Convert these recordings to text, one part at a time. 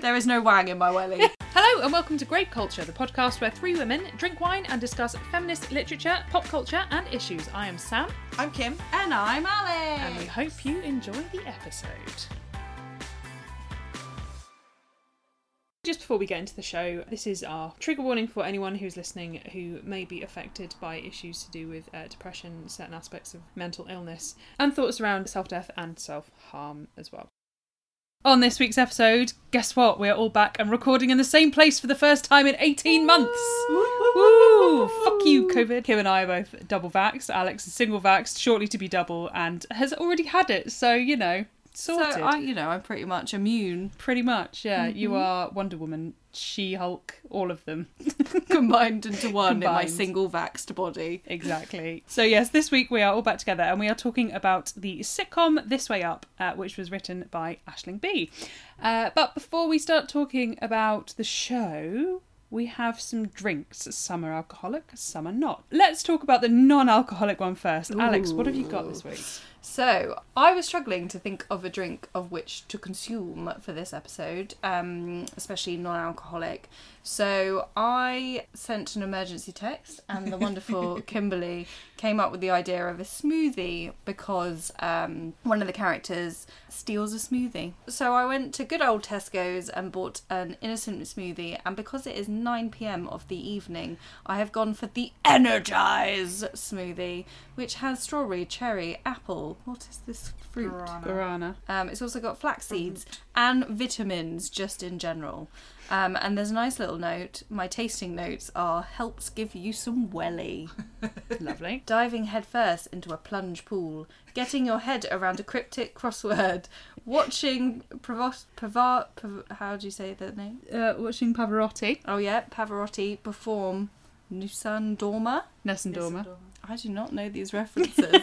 There is no wang in my welly. Hello and welcome to Grape Culture, the podcast where three women drink wine and discuss feminist literature, pop culture and issues. I am Sam. I'm Kim. And I'm Alex. And we hope you enjoy the episode. Just before we get into the show, this is our trigger warning for anyone who's listening who may be affected by issues to do with depression, certain aspects of mental illness, and thoughts around self-death and self-harm as well. On this week's episode, guess what? We're all back and recording in the same place for the first time in 18 months. Woo! Fuck you, COVID. Kim and I are both double vaxxed. Alex is single vaxxed, shortly to be double, and has already had it, so, you know... Sorted. So, I'm pretty much immune. Pretty much, yeah. Mm-hmm. You are Wonder Woman, She-Hulk, all of them. Combined into one in my single vaxxed body. Exactly. So yes, this week we are all back together and we are talking about the sitcom This Way Up, which was written by Aisling Bea. But before we start talking about the show... We have some drinks. Some are alcoholic, some are not. Let's talk about the non-alcoholic one first. Ooh. Alex, what have you got this week? So, I was struggling to think of a drink of which to consume for this episode, especially non-alcoholic. So, I sent an emergency text and the wonderful Kimberly came up with the idea of a smoothie because one of the characters steals a smoothie. So, I went to good old Tesco's and bought an Innocent smoothie, and because it is 9 p.m. of the evening, I have gone for the Energize smoothie, which has strawberry, cherry, apple. What is this fruit? Guarana. It's also got flax seeds and vitamins just in general. And there's a nice little note. My tasting notes are helps give you some welly. Lovely. Diving headfirst into a plunge pool, getting your head around a cryptic crossword, watching how do you say that name? Watching Pavarotti. Oh yeah, Pavarotti perform Nessun Dorma. Nessun Dorma. I do not know these references.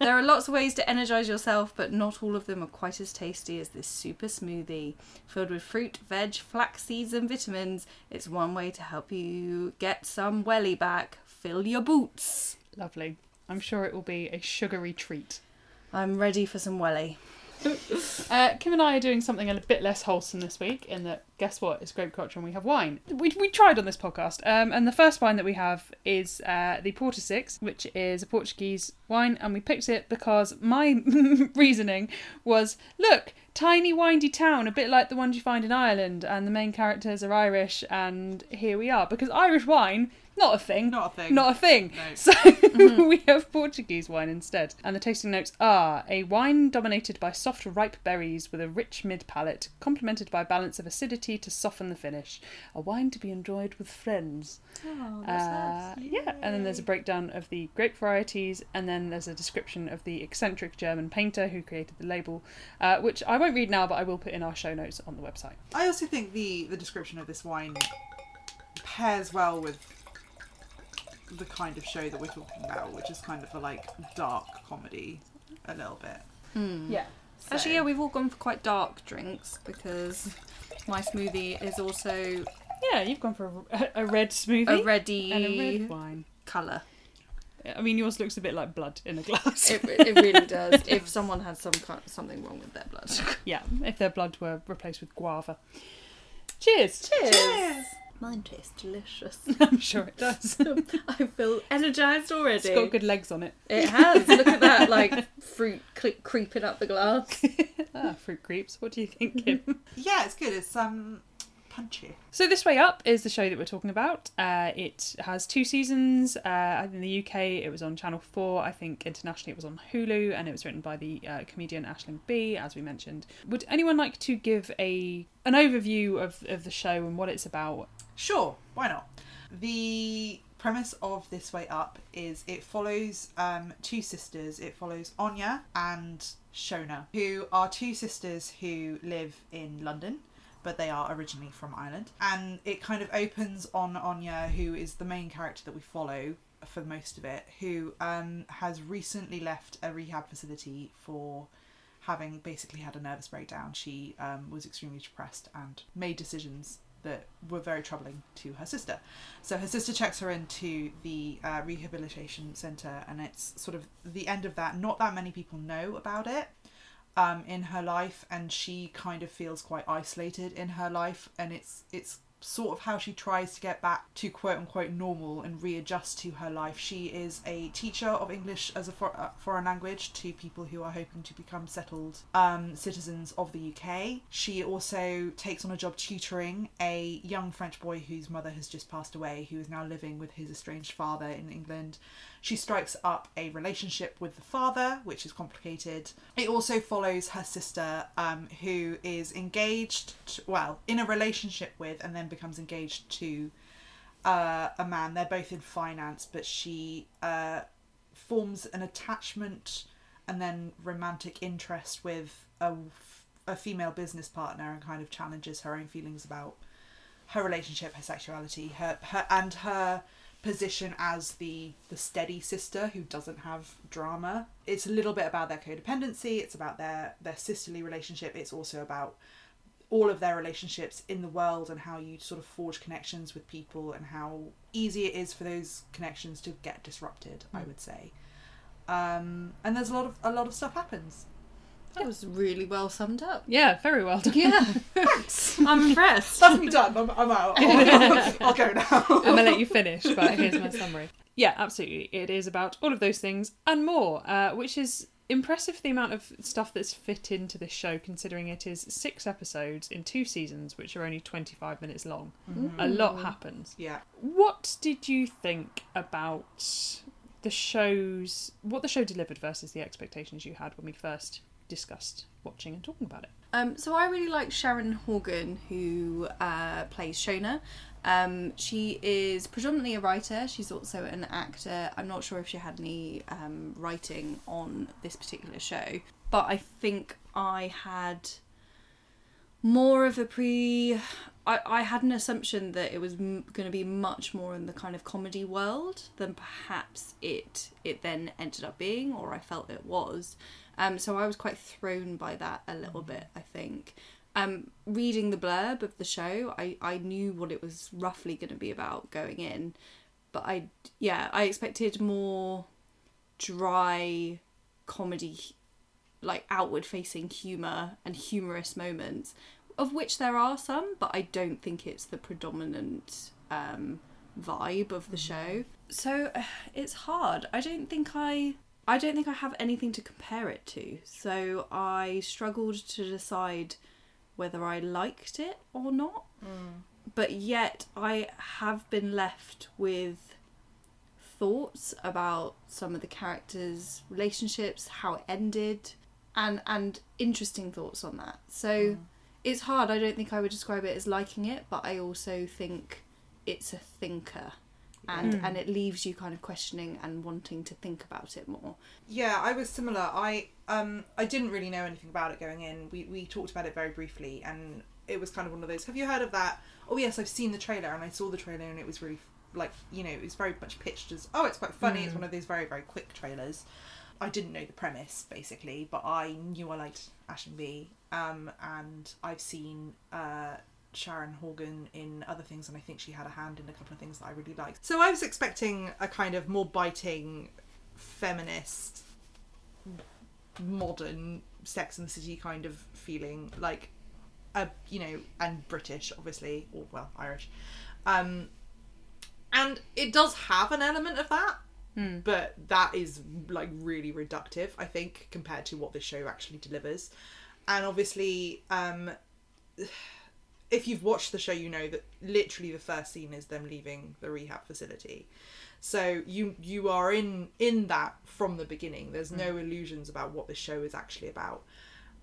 There are lots of ways to energise yourself, but not all of them are quite as tasty as this super smoothie. Filled with fruit, veg, flax seeds and vitamins, it's one way to help you get some welly back. Fill your boots. Lovely. I'm sure it will be a sugary treat. I'm ready for some welly. Kim and I are doing something a bit less wholesome this week in that, guess what, it's grape culture and we have wine. We tried on this podcast, and the first wine that we have is the Porta 6, which is a Portuguese wine, and we picked it because my reasoning was, look, tiny windy town, a bit like the ones you find in Ireland, and the main characters are Irish, and here we are, because Irish wine... Not a thing. No. So we have Portuguese wine instead. And the tasting notes are a wine dominated by soft ripe berries with a rich mid-palate, complemented by balance of acidity to soften the finish. A wine to be enjoyed with friends. Oh, that's nice. Yeah, and then there's a breakdown of the grape varieties, and then there's a description of the eccentric German painter who created the label, which I won't read now, but I will put in our show notes on the website. I also think the description of this wine pairs well with... the kind of show that we're talking about, which is kind of a like dark comedy a little bit. Yeah, so. Actually, yeah, we've all gone for quite dark drinks because my smoothie is also, yeah, you've gone for a red smoothie, a red wine colour. I mean, yours looks a bit like blood in a glass. It really does. If someone had something wrong with their blood, yeah, if their blood were replaced with guava. Cheers. Mine tastes delicious. I'm sure it does. I feel energised already. It's got good legs on it. It has. Look at that, like, fruit creeping up the glass. Fruit creeps. What do you think, Kim? Yeah, it's good. It's punchy. So This Way Up is the show that we're talking about. It has 2 seasons. In the UK it was on Channel 4. I think internationally it was on Hulu, and it was written by the comedian Aisling Bea, as we mentioned. Would anyone like to give an overview of the show and what it's about? Sure, why not? The premise of This Way Up is it follows 2 sisters. It follows Anya and Shona, who are 2 sisters who live in London, but they are originally from Ireland. And it kind of opens on Anya, who is the main character that we follow for most of it, who has recently left a rehab facility for having basically had a nervous breakdown. She was extremely depressed and made decisions that were very troubling to her sister. So her sister checks her into the rehabilitation centre, and it's sort of the end of that. Not that many people know about it. in her life, and she kind of feels quite isolated in her life, and it's sort of how she tries to get back to quote unquote normal and readjust to her life. She is a teacher of English as a foreign language to people who are hoping to become settled citizens of the UK. She also takes on a job tutoring a young French boy whose mother has just passed away, who is now living with his estranged father in England. She strikes up a relationship with the father, which is complicated. It also follows her sister, who is engaged, in a relationship with, and then becomes engaged to a man. They're both in finance, but she forms an attachment and then romantic interest with a female business partner, and kind of challenges her own feelings about her relationship, her sexuality, her position as the steady sister who doesn't have drama. It's a little bit about their codependency, it's about their sisterly relationship, it's also about all of their relationships in the world and how you sort of forge connections with people and how easy it is for those connections to get disrupted, I would say. And there's a lot of stuff happens. That was really well summed up. Yeah, very well done. Yeah. Thanks. I'm impressed. That's me done. I'm out. I'll go now. I'm going to let you finish, but here's my summary. Yeah, absolutely. It is about all of those things and more, which is impressive, the amount of stuff that's fit into this show, considering it is 6 episodes in 2 seasons, which are only 25 minutes long. Mm-hmm. A lot happens. Yeah. What did you think about what the show delivered versus the expectations you had when we first discussed watching and talking about it? So I really like Sharon Horgan, who plays Shona. She is predominantly a writer. She's also an actor. I'm not sure if she had any writing on this particular show, but I think I had more of a I had an assumption that it was going to be much more in the kind of comedy world than perhaps it then ended up being, or I felt it was. So I was quite thrown by that a little bit, I think. Reading the blurb of the show, I knew what it was roughly going to be about going in, but I expected more dry comedy, like outward-facing humour and humorous moments, of which there are some, but I don't think it's the predominant vibe of the show. So it's hard. I don't think I have anything to compare it to, so I struggled to decide whether I liked it or not. Mm. But yet I have been left with thoughts about some of the characters' relationships, how it ended, and interesting thoughts on that. So it's hard. I don't think I would describe it as liking it, but I also think it's a thinker. And it leaves you kind of questioning and wanting to think about it more. Yeah, I was similar. I didn't really know anything about it going in. We talked about it very briefly, and it was kind of one of those, have you heard of that? Oh yes, I've seen the trailer, and I saw the trailer, and it was really, like, you know, it was very much pitched as, oh, it's quite funny. Mm. It's one of those very, very quick trailers. I didn't know the premise, basically, but I knew I liked Aisling Bea, and I've seen Sharon Horgan in other things, and I think she had a hand in a couple of things that I really liked. So I was expecting a kind of more biting, feminist, modern Sex and the City kind of feeling, like, and British, obviously, or, well, Irish. And it does have an element of that, but that is, like, really reductive, I think, compared to what this show actually delivers. And obviously, if you've watched the show, you know that literally the first scene is them leaving the rehab facility. So you are in that from the beginning. There's no illusions about what this show is actually about.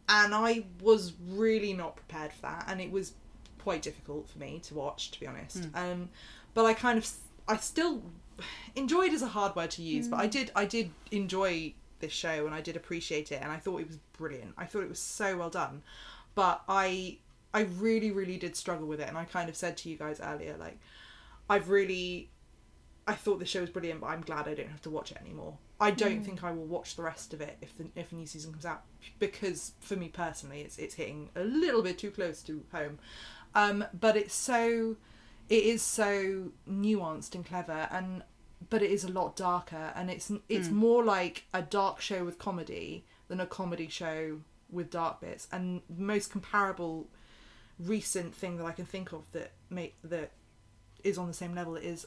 And I was really not prepared for that. And it was quite difficult for me to watch, to be honest. But I still enjoyed, is a hard word to use, but I did enjoy this show, and I did appreciate it. And I thought it was brilliant. I thought it was so well done. But I really, really did struggle with it. And I kind of said to you guys earlier, like, I thought the show was brilliant, but I'm glad I don't have to watch it anymore. I don't think I will watch the rest of it if a new season comes out, because for me personally, it's hitting a little bit too close to home. But it is so nuanced and clever, but it is a lot darker, and it's more like a dark show with comedy than a comedy show with dark bits. And the most comparable recent thing that I can think of that is on the same level is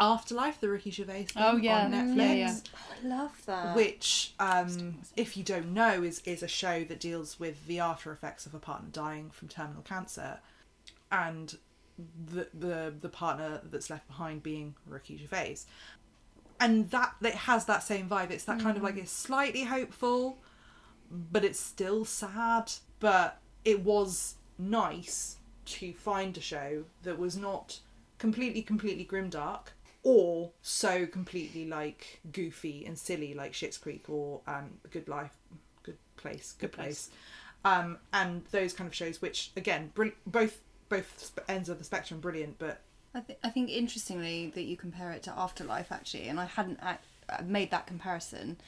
Afterlife, the Ricky Gervais thing on Netflix. Yeah, yeah. Oh, I love that. Which, if you don't know, is a show that deals with the after effects of a partner dying from terminal cancer, and the partner that's left behind being Ricky Gervais. And that it has that same vibe. It's that kind of like, it's slightly hopeful, but it's still sad. But it was nice to find a show that was not completely grimdark or so completely like goofy and silly like Schitt's Creek or The Good Life, Good Place. And those kind of shows, which again, both ends of the spectrum, brilliant, but I think interestingly that you compare it to Afterlife actually, and I hadn't made that comparison,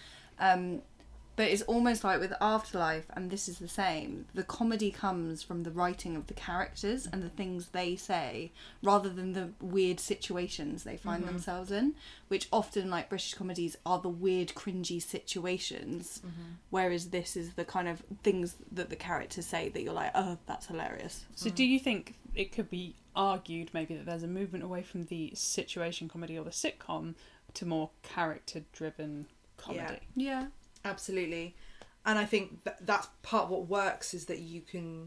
but it's almost like with Afterlife, and this is the same, the comedy comes from the writing of the characters and the things they say rather than the weird situations they find themselves in, which often, like British comedies, are the weird cringy situations, whereas this is the kind of things that the characters say that you're like, oh, that's hilarious. So do you think it could be argued maybe that there's a movement away from the situation comedy or the sitcom to more character driven comedy? Yeah. Absolutely. And I think that's part of what works, is that you can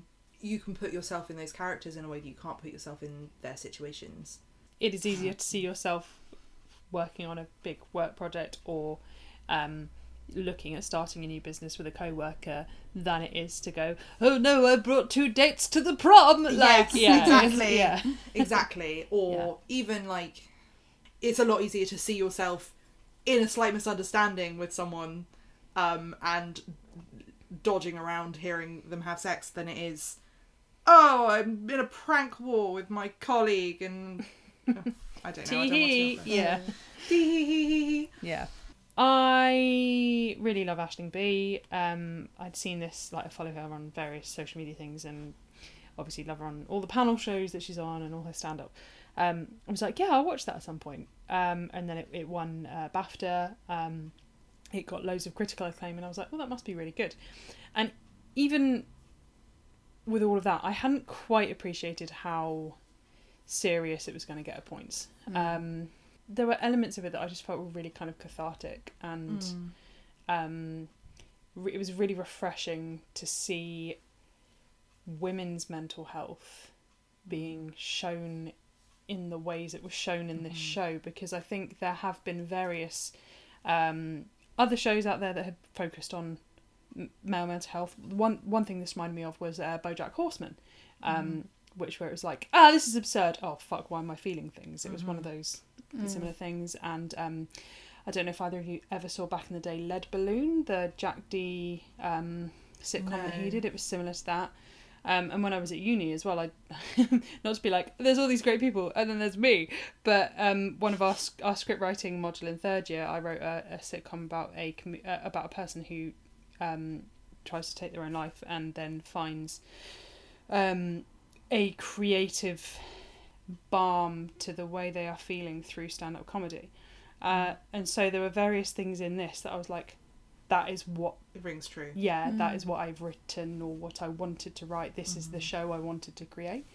put yourself in those characters in a way that you can't put yourself in their situations. It is easier to see yourself working on a big work project or looking at starting a new business with a co-worker than it is to go, oh no, I brought 2 dates to the prom. Exactly. Or even like, it's a lot easier to see yourself in a slight misunderstanding with someone and dodging around hearing them have sex than it is, oh, I'm in a prank war with my colleague and I don't know. Yeah. I really love Aisling Bea. I'd seen this, like, I follow her on various social media things and obviously love her on all the panel shows that she's on and all her stand-up. I was like, yeah, I'll watch that at some point. And then it won BAFTA. It got loads of critical acclaim and I was like, well, that must be really good. And even with all of that, I hadn't quite appreciated how serious it was going to get at points. There were elements of it that I just felt were really kind of cathartic, and it was really refreshing to see women's mental health being shown in the ways it was shown in this show, because I think there have been various other shows out there that have focused on male mental health. One thing this reminded me of was BoJack Horseman, which where it was like, ah, this is absurd, oh fuck, why am I feeling things? It was one of those similar things. And I don't know if either of you ever saw back in the day Lead Balloon, the Jack Dee sitcom that he did. It was similar to that. And when I was at uni as well, I not to be like, there's all these great people and then there's me, but one of our script writing module in 3rd year, I wrote a sitcom about a person who tries to take their own life and then finds a creative balm to the way they are feeling through stand-up comedy, and so there were various things in this that I was like, that is what it rings true. Yeah, that is what I've written or what I wanted to write. This is the show I wanted to create.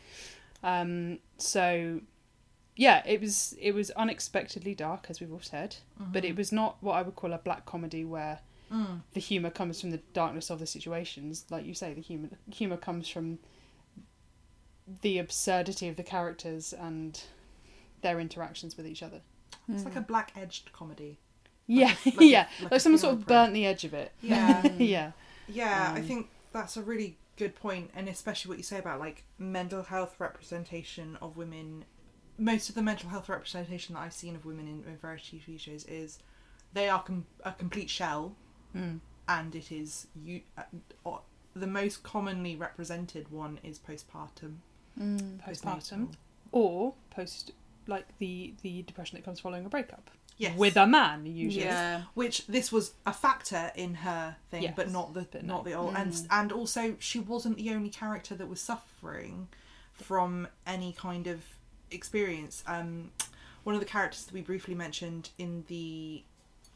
So yeah, it was unexpectedly dark, as we've all said, but it was not what I would call a black comedy where the humour comes from the darkness of the situations. Like you say, the humour comes from the absurdity of the characters and their interactions with each other. It's like a black-edged comedy. Yeah, like someone sort of burnt the edge of it. Yeah. Yeah, I think that's a really good point, and especially what you say about, like, mental health representation of women. Most of the mental health representation that I've seen of women in various TV shows is they are a complete shell, and it is... the most commonly represented one is postpartum. Postpartum. Or the depression that comes following a breakup. Yes. With a man, usually. Yeah. Which this was a factor in her thing, yes, but not the old. And also she wasn't the only character that was suffering from any kind of experience. One of the characters that we briefly mentioned in the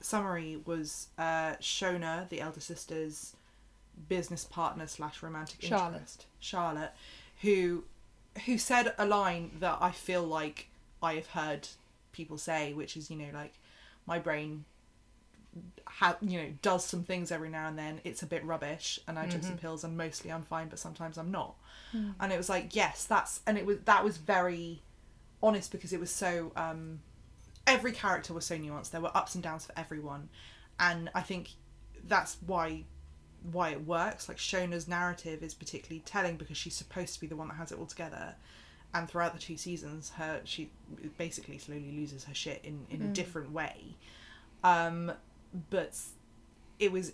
summary was Shona, the elder sister's business partner slash romantic interest, Charlotte, who said a line that I feel like I have heard people say, which is, you know, like, my brain does some things every now and then, it's a bit rubbish, and I took some pills and mostly I'm fine, but sometimes I'm not. And it was like, yes, that was very honest, because it was so every character was so nuanced, there were ups and downs for everyone, and I think that's why it works. Like, Shona's narrative is particularly telling because she's supposed to be the one that has it all together, and throughout the two seasons she basically slowly loses her shit in a different way, but it was,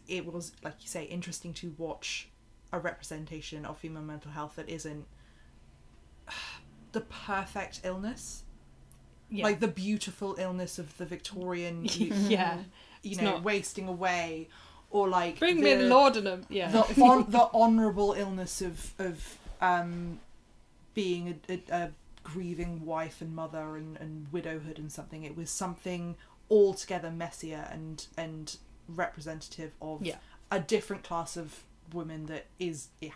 like you say, interesting to watch a representation of female mental health that isn't the perfect illness, like the beautiful illness of the Victorian not wasting away, or like bring me in laudanum, the honourable illness of being a grieving wife and mother and widowhood and something. It was something altogether messier and representative of a different class of women that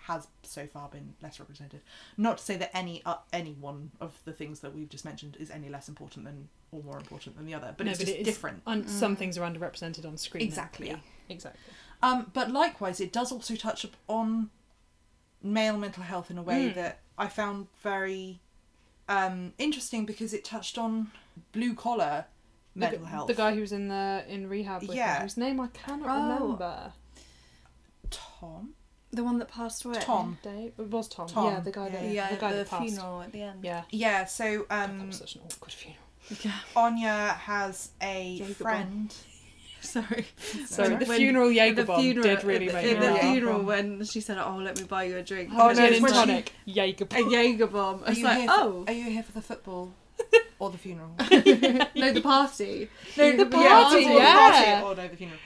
has so far been less represented. Not to say that any one of the things that we've just mentioned is any less important than or more important than the other, but it's different. Some things are underrepresented on screen. Exactly. Yeah. Exactly. But likewise, it does also touch on male mental health in a way that I found very interesting, because it touched on blue collar mental health. The guy who was in rehab with him, whose name I cannot remember. Tom? The one that passed away? Tom. It was Tom. Yeah, the guy that the funeral at the end. Yeah. Yeah, so that was such an awkward funeral. Yeah. Anya has a friend. Sorry. The funeral Jägerbomb did really make me laugh. In the funeral, when she said, "Oh, let me buy you a drink." Oh, gin and tonic. Jägerbomb. A Jägerbomb. It's like, are you here for the football or the funeral? No, the party. No, the party. Yeah. Or no, the funeral.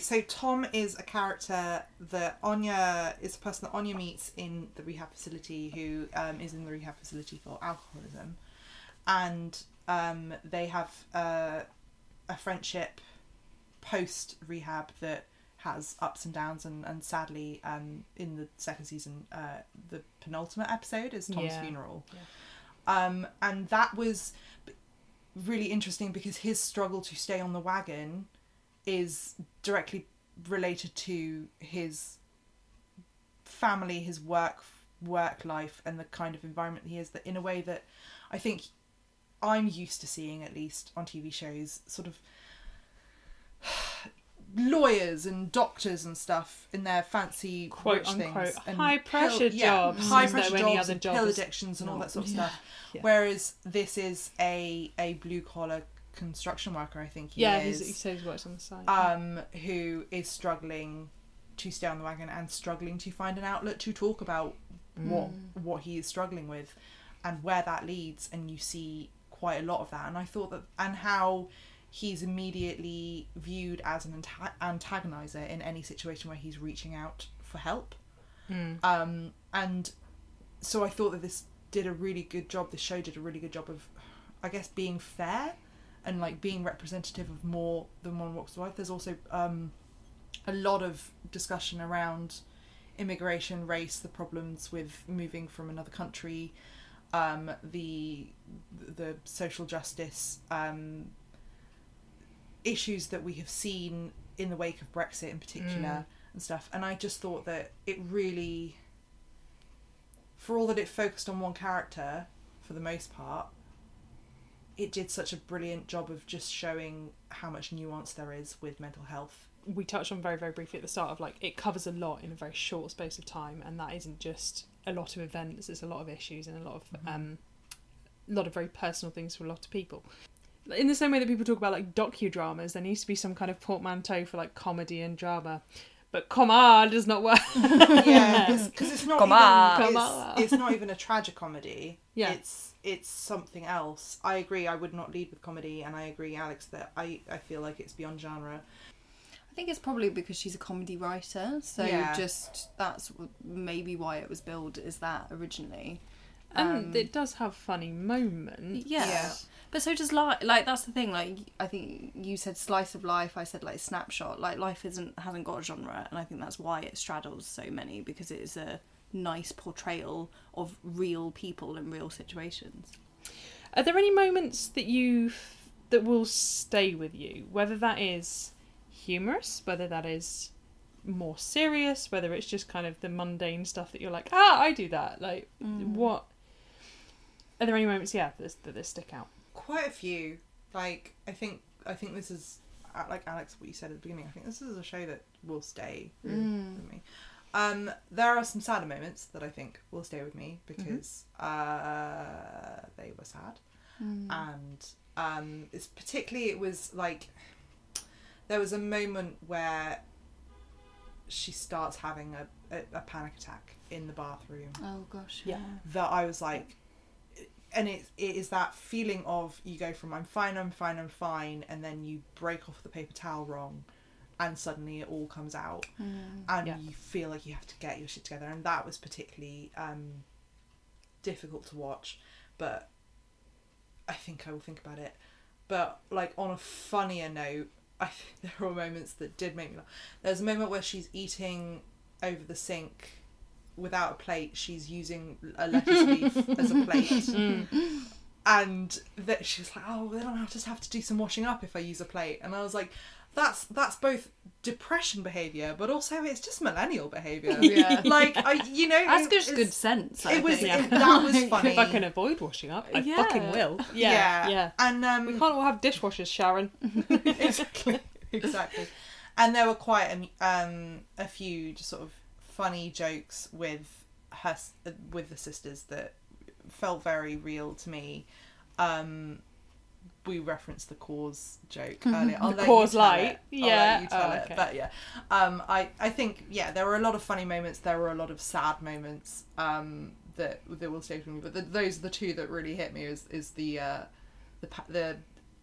So Tom is a character that Anya is the person that Anya meets in the rehab facility, who is in the rehab facility for alcoholism, and they have a friendship post rehab that has ups and downs, and sadly in the second season the penultimate episode is Tom's funeral, and that was really interesting because his struggle to stay on the wagon is directly related to his family, his work life, and the kind of environment he is, that in a way that I think I'm used to seeing, at least on TV shows, sort of lawyers and doctors and stuff in their fancy quote unquote high pressure jobs, and pill addictions and all that sort of stuff. Yeah. Whereas this is a blue collar construction worker, I think he is. Yeah, he says he works on the side. Who is struggling to stay on the wagon and struggling to find an outlet to talk about what he is struggling with and where that leads, and you see quite a lot of that. And I thought that, and how he's immediately viewed as an antagonizer in any situation where he's reaching out for help. And so I thought that this show did a really good job of, I guess, being fair and like being representative of more than one walks of life. There's also a lot of discussion around immigration, race, the problems with moving from another country, the social justice issues that we have seen in the wake of Brexit in particular and stuff. And I just thought that it really, for all that it focused on one character for the most part, it did such a brilliant job of just showing how much nuance there is with mental health. We touched on very, very briefly at the start of, like, it covers a lot in a very short space of time, and that isn't just a lot of events, it's a lot of issues and a lot of very personal things for a lot of people. In the same way that people talk about, like, docudramas, there needs to be some kind of portmanteau for, like, comedy and drama. But Kamala does not work. Because it's not even a tragicomedy. Yeah. It's something else. I agree, I would not lead with comedy, and I agree, Alex, that I feel like it's beyond genre. I think it's probably because she's a comedy writer, so that's maybe why it was billed as that originally. And it does have funny moments. Yeah. But so does life. Like, that's the thing. Like, I think you said slice of life. I said, like, snapshot. Like, life hasn't got a genre. And I think that's why it straddles so many, because it is a nice portrayal of real people and real situations. Are there any moments that will stay with you? Whether that is humorous, whether that is more serious, whether it's just kind of the mundane stuff that you're like, I do that. Like, what? Are there any moments, that stick out? Quite a few. Like, I think this is, like Alex, what you said at the beginning, I think this is a show that will stay with me. There are some sadder moments that I think will stay with me because they were sad. And it's particularly, it was like, there was a moment where she starts having a panic attack in the bathroom. Oh gosh. Yeah. That I was like, and it is that feeling of, you go from I'm fine, and then you break off the paper towel wrong, and suddenly it all comes out, and you feel like you have to get your shit together. And that was particularly difficult to watch, but I think I will think about it. But like, on a funnier note, I think there were moments that did make me laugh. There's a moment where she's eating over the sink without a plate. She's using a lettuce leaf as a plate. And that she's like, oh, then I'll just have to do some washing up if I use a plate. And I was like, that's both depression behaviour, but also it's just millennial behaviour. Yeah. Like, that's just good sense. That was funny. If I can avoid washing up, I fucking will. Yeah. And we can't all have dishwashers, Sharon. Exactly. And there were quite a few just sort of funny jokes with her, with the sisters, that felt very real to me. We referenced the cause joke earlier. The cause light. Yeah. I'll let you tell it. But yeah. I think, there were a lot of funny moments. There were a lot of sad moments that will stay with me. But those are the two that really hit me, is the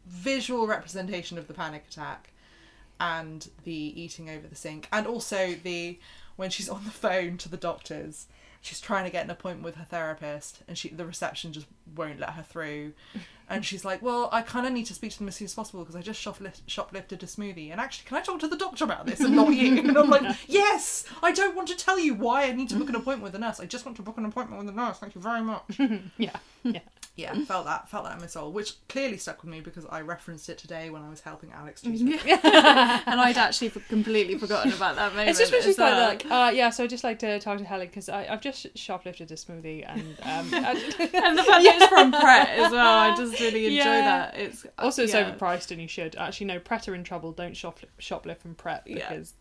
visual representation of the panic attack and the eating over the sink. And also when she's on the phone to the doctors. She's trying to get an appointment with her therapist, and the reception just won't let her through. And she's like, well, I kind of need to speak to them as soon as possible because I just shoplifted a smoothie. And actually, can I talk to the doctor about this and not you? And I'm like, yes, I don't want to tell you why I need to book an appointment with a nurse. I just want to book an appointment with a nurse. Thank you very much. Yeah, felt that in my soul, which clearly stuck with me because I referenced it today when I was helping Alex choose. And I'd actually completely forgotten about that moment. It's just when she's so I'd just like to talk to Helen because I've just shoplifted a smoothie, and and the fact that it's from Pret as well, I just really enjoy that. It's also it's overpriced, and you should actually know Pret are in trouble. Don't shoplift from Pret because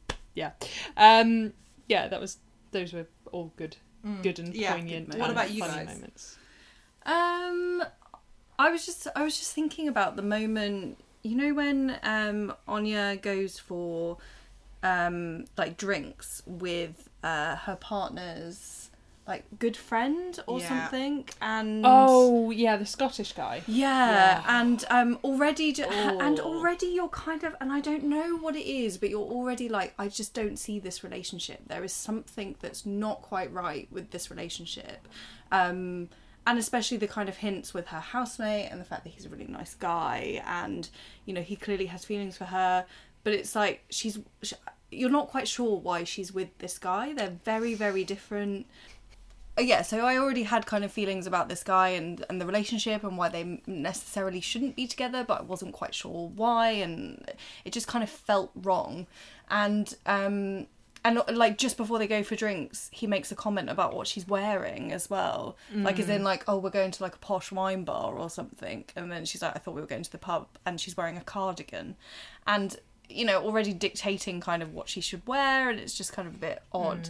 those were all good and poignant. What about you guys? Moments. I was just thinking about the moment, when Anya goes for like drinks with her partner's like good friend or something, and the Scottish guy, and already you're kind of, and I don't know what it is, but you're already like, I just don't see this relationship. There is something that's not quite right with this relationship. And especially the kind of hints with her housemate and the fact that he's a really nice guy and, he clearly has feelings for her. But it's like, you're not quite sure why she's with this guy. They're very, very different. So I already had kind of feelings about this guy and the relationship and why they necessarily shouldn't be together, but I wasn't quite sure why. And it just kind of felt wrong. And like, just before they go for drinks, he makes a comment about what she's wearing as well. Like, as in like, oh, we're going to like a posh wine bar or something. And then she's like, I thought we were going to the pub, and she's wearing a cardigan. And, already dictating kind of what she should wear. And it's just kind of a bit odd.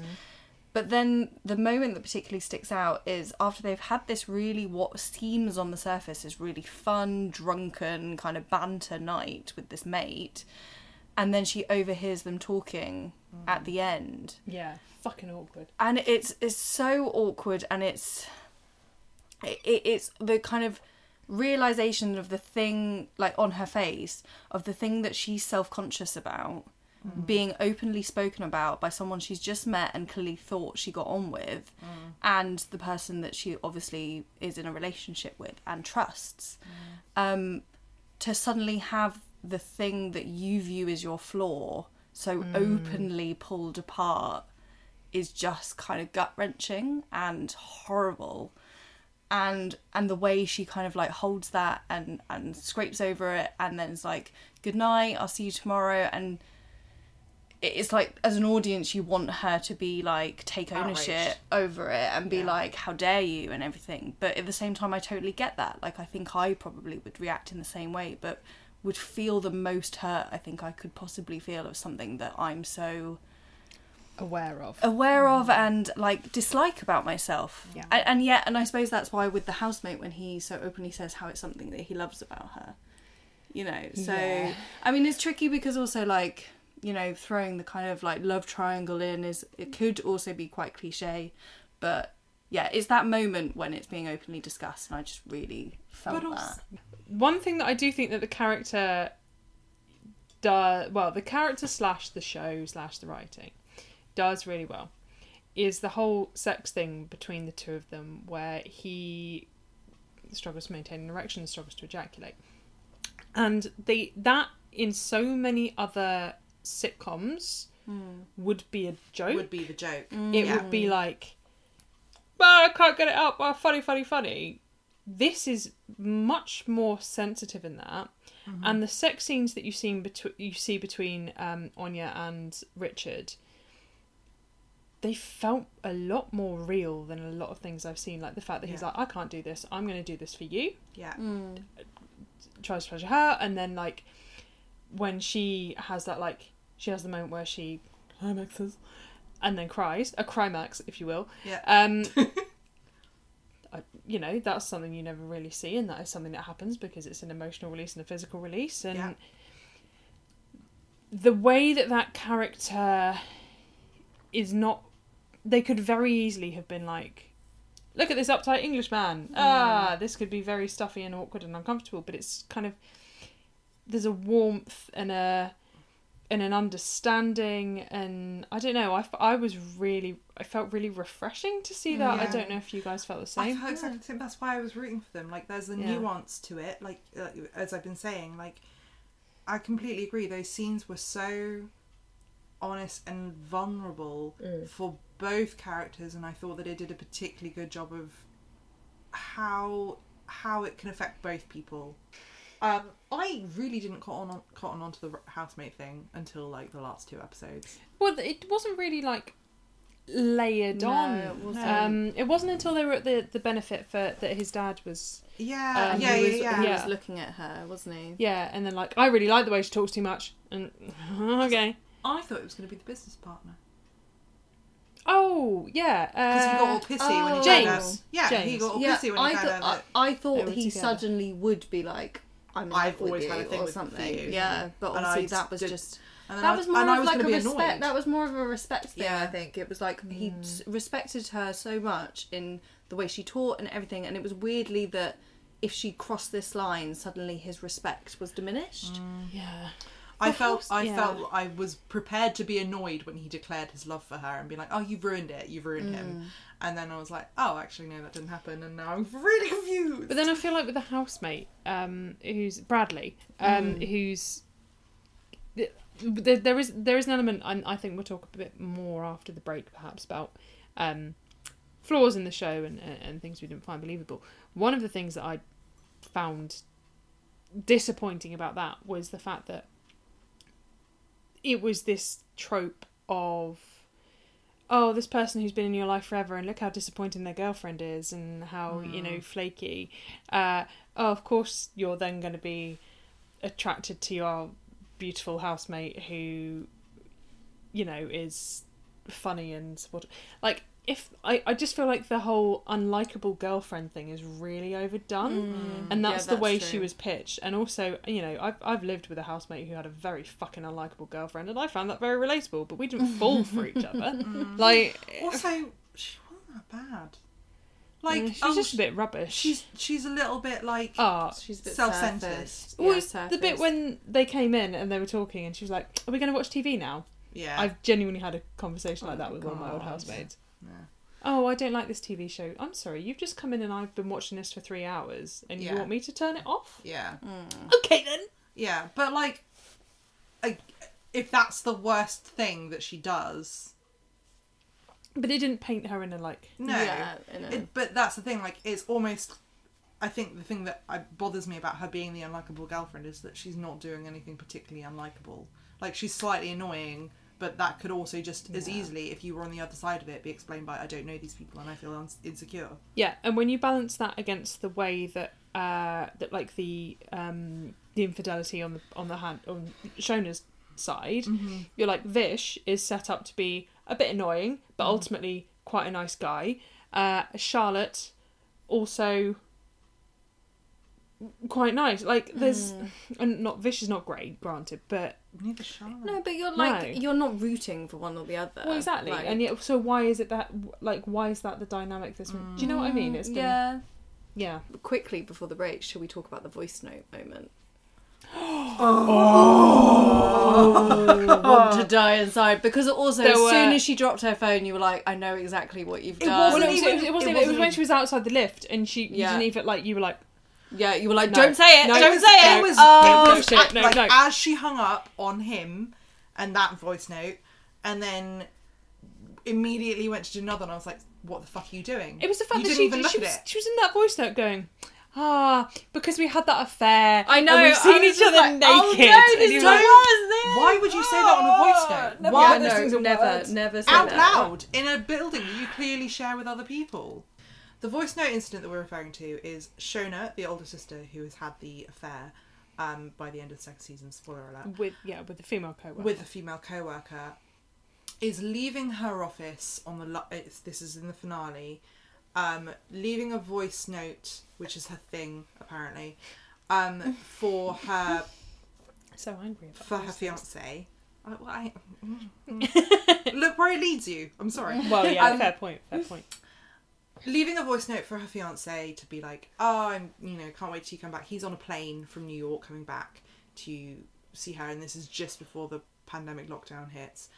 But then the moment that particularly sticks out is after they've had this really, what seems on the surface is really fun, drunken kind of banter night with this mate. And then she overhears them talking at the end. Yeah, fucking awkward. And it's so awkward, and it's the kind of realisation of the thing, like on her face, of the thing that she's self-conscious about being openly spoken about by someone she's just met and clearly thought she got on with, and the person that she obviously is in a relationship with and trusts, to suddenly have the thing that you view as your flaw so openly pulled apart is just kind of gut-wrenching and horrible. And the way she kind of like holds that and scrapes over it and then is like, good night, I'll see you tomorrow. And it's like, as an audience, you want her to be like, take ownership over it and be like, how dare you and everything. But at the same time, I totally get that. Like, I think I probably would react in the same way, but would feel the most hurt I think I could possibly feel of something that I'm so... aware of and like dislike about myself, and I suppose that's why with the housemate, when he so openly says how it's something that he loves about her, you know, so I mean it's tricky because also, like, you know, throwing the kind of like love triangle in is, it could also be quite cliche, but yeah, it's that moment when it's being openly discussed, and I just really felt that. One thing that I do think that the character does well, the character slash the show slash the writing does really well, is the whole sex thing between the two of them, where he struggles to maintain an erection, struggles to ejaculate, and that in so many other sitcoms would be a joke. Would be the joke. It would be like, oh, I can't get it up. Oh, funny. This is much more sensitive in that, and the sex scenes that you see between Anya and Richard. They felt a lot more real than a lot of things I've seen. Like the fact that he's like, I can't do this. I'm going to do this for you. Yeah. Tries to pleasure her. And then like when she has that, like she has the moment where she climaxes and then cries. A climax, if you will. Yeah. You know, that's something you never really see. And that is something that happens because it's an emotional release and a physical release. And the way that character is not... They could very easily have been like, look at this uptight English man. Ah, this could be very stuffy and awkward and uncomfortable, but it's kind of, there's a warmth and an understanding, and I don't know, I felt really refreshing to see that. I don't know if you guys felt the same. I felt exactly the same. That's why I was rooting for them. Like, there's a nuance to it. Like, as I've been saying, like, I completely agree. Those scenes were so honest and vulnerable for both characters, and I thought that it did a particularly good job of how it can affect both people. I really didn't cotton on to the housemate thing until like the last two episodes. Well, it wasn't really like layered on. It wasn't. It wasn't until they were at the benefit for that his dad was. He was looking at her, wasn't he? Yeah, and then like, I really like the way she talks too much, and okay. I thought it was going to be the business partner. Oh, yeah. Because he got all pissy when he found out. Yeah, James. He got all pissy when he found out. I thought he suddenly would be like, I'm in love with you or something. Yeah, but obviously that was just... That was more of like a respect. That was more of a respect thing, I think. It was like he respected her so much in the way she taught and everything, and it was weirdly that if she crossed this line, suddenly his respect was diminished. Yeah. I felt I was prepared to be annoyed when he declared his love for her and be like, oh, you've ruined him. And then I was like, oh, actually, no, that didn't happen. And now I'm really confused. But then I feel like with the housemate, who's Bradley, who's... There is an element, and I think we'll talk a bit more after the break, perhaps, about flaws in the show and things we didn't find believable. One of the things that I found disappointing about that was the fact that it was this trope of, oh, this person who's been in your life forever, and look how disappointing their girlfriend is, and how, you know, flaky. Oh, of course you're then going to be attracted to your beautiful housemate who, you know, is funny and supportive. Like, if I just feel like the whole unlikable girlfriend thing is really overdone, and that's the way true. She was pitched. And also, you know, I've lived with a housemate who had a very fucking unlikable girlfriend, and I found that very relatable. But we didn't fall for each other. Like, also, she wasn't that bad. Like, she's just a bit rubbish. She's a little bit like she's a bit self-centered. Well, yeah, the bit when they came in and they were talking and she was like, "Are we going to watch TV now?" Yeah. I've genuinely had a conversation like that with one of my old housemates. Yeah. Oh, I don't like this TV show. I'm sorry, you've just come in and I've been watching this for 3 hours and you want me to turn it off? Yeah. Mm. Okay then. Yeah, but like, if that's the worst thing that she does. But it didn't paint her in a, like... No. Yeah, but that's the thing, like, it's almost... I think the thing that bothers me about her being the unlikable girlfriend is that she's not doing anything particularly unlikable. Like, she's slightly annoying, but that could also just as easily, if you were on the other side of it, be explained by, I don't know these people and I feel insecure. Yeah, and when you balance that against the way that, like, the infidelity on Shona's side, mm-hmm. you're like, Vish is set up to be... a bit annoying, but ultimately quite a nice guy. Charlotte, also quite nice. Like, there's... And Vish is not great, granted, but... Neither Charlotte. No, but you're like... No. You're not rooting for one or the other. Well, exactly. Like... And yet, so why is it that... Like, why is that the dynamic this... Do you know what I mean? It's been... Yeah. Yeah. Quickly, before the break, shall we talk about the voice note moment? Oh, I want to die inside, because also as soon as she dropped her phone, you were like, I know exactly what you've done. It was when she was outside the lift and she didn't even like. You were like, yeah, you were like, no, don't say it, no, don't say it. It was as she hung up on him and that voice note, and then immediately went to do another, and I was like, what the fuck are you doing? It was the fact that she was in that voice note going. Because we had that affair. I know. And we've seen each other naked. Oh, no, this was this. Why would you say that on a voice note? Why? Never say that. Out loud, in a building that you clearly share with other people. The voice note incident that we're referring to is Shona, the older sister, who has had the affair by the end of the second season, spoiler alert. With the female co-worker. With the female co-worker. Is leaving her office on the... This is in the finale... leaving a voice note, which is her thing apparently, for her. So angry about for her fiance. Look where it leads you. I'm sorry. Well, yeah, fair point. Leaving a voice note for her fiance to be like, oh, I'm, can't wait till you come back. He's on a plane from New York coming back to see her, and this is just before the pandemic lockdown hits.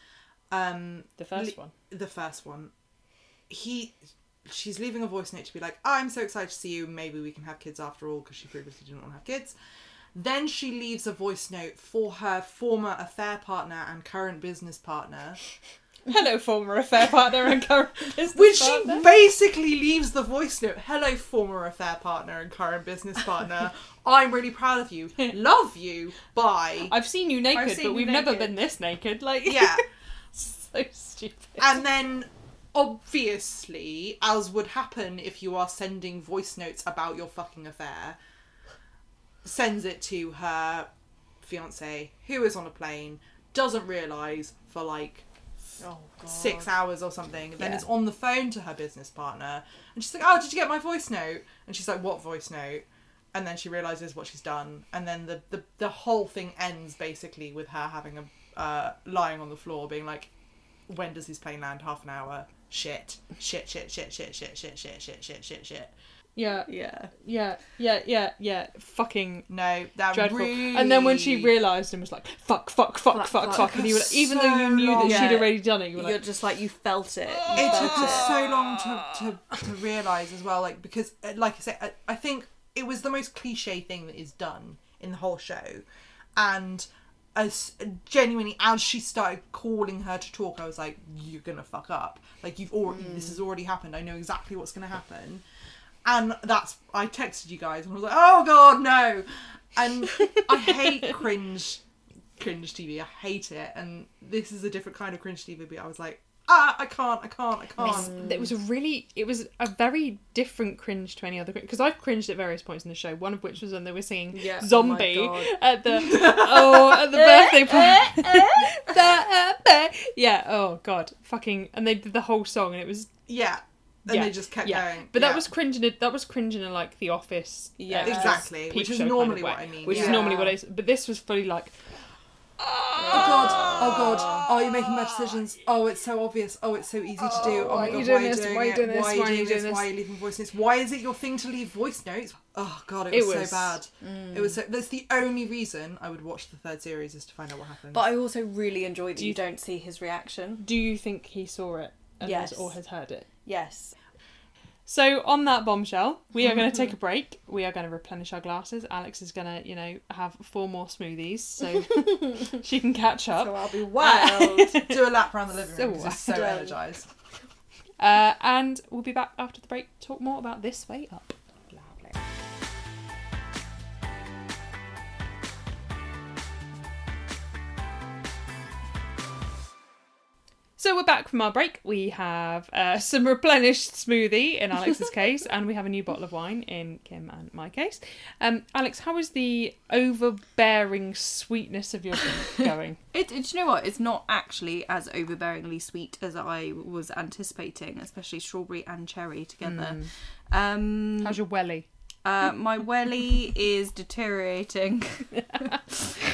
The first one. She's leaving a voice note to be like, oh, I'm so excited to see you. Maybe we can have kids after all, because she previously didn't want to have kids. Then she leaves a voice note for her former affair partner and current business partner. Hello, former affair partner and current business partner. Which she basically leaves the voice note. Hello, former affair partner and current business partner. I'm really proud of you. Love you. Bye. I've seen you naked, but we've never been this naked. Like, yeah. So stupid. And then... Obviously, as would happen if you are sending voice notes about your fucking affair, sends it to her fiancé, who is on a plane, doesn't realise for 6 hours or something, then is on the phone to her business partner, and she's like, oh, did you get my voice note? And she's like, what voice note? And then she realises what she's done, and then the whole thing ends basically with her having a lying on the floor being like, when does his plane land? Half an hour. Shit. Yeah. Fucking no, that dreadful. Really... And then when she realised and was like, fuck, and you were like, even though you knew that she'd already done it, you were like, you're just like, you felt it. It took her so long to realise as well, like, because, like I said, I think it was the most cliche thing that is done in the whole show, and. As genuinely as she started calling her to talk, I was like, you're gonna fuck up, like, you've already this has already happened, I know exactly what's gonna happen. And that's, I texted you guys and I was like, oh god, no. And I hate cringe TV. I hate it, and this is a different kind of cringe TV, but I was like, I can't. It was a very different cringe to any other, because I've cringed at various points in the show, one of which was when they were singing Zombie at the birthday party. Yeah, oh god, fucking, and they did the whole song and it was they just kept going. But that was cringe in a, like, The Office. Yeah, exactly, which is normally what I mean. Which is normally what I, but this was fully like, Oh God. Oh, you're making bad decisions. Oh, it's so obvious. Oh, it's so easy to do. Oh, my God, why are you doing this? Why are you leaving voice notes? Why is it your thing to leave voice notes? Oh, God, it was so bad. Mm. It was so... That's the only reason I would watch the third series, is to find out what happens. But I also really enjoy that you don't see his reaction. Do you think he saw it? Yes. Or has heard it? Yes. So on that bombshell, we are going to take a break. We are going to replenish our glasses. Alex is going to, have 4 more smoothies so she can catch up. So I'll be wild. Do a lap around the living room. Because so energised. And we'll be back after the break to talk more about This Way Up. Lovely. So we're back from our break. We have some replenished smoothie in Alex's case, and we have a new bottle of wine in Kim and my case. Alex, how is the overbearing sweetness of your drink going? Do you know what? It's not actually as overbearingly sweet as I was anticipating, especially strawberry and cherry together. How's your welly? My welly is deteriorating.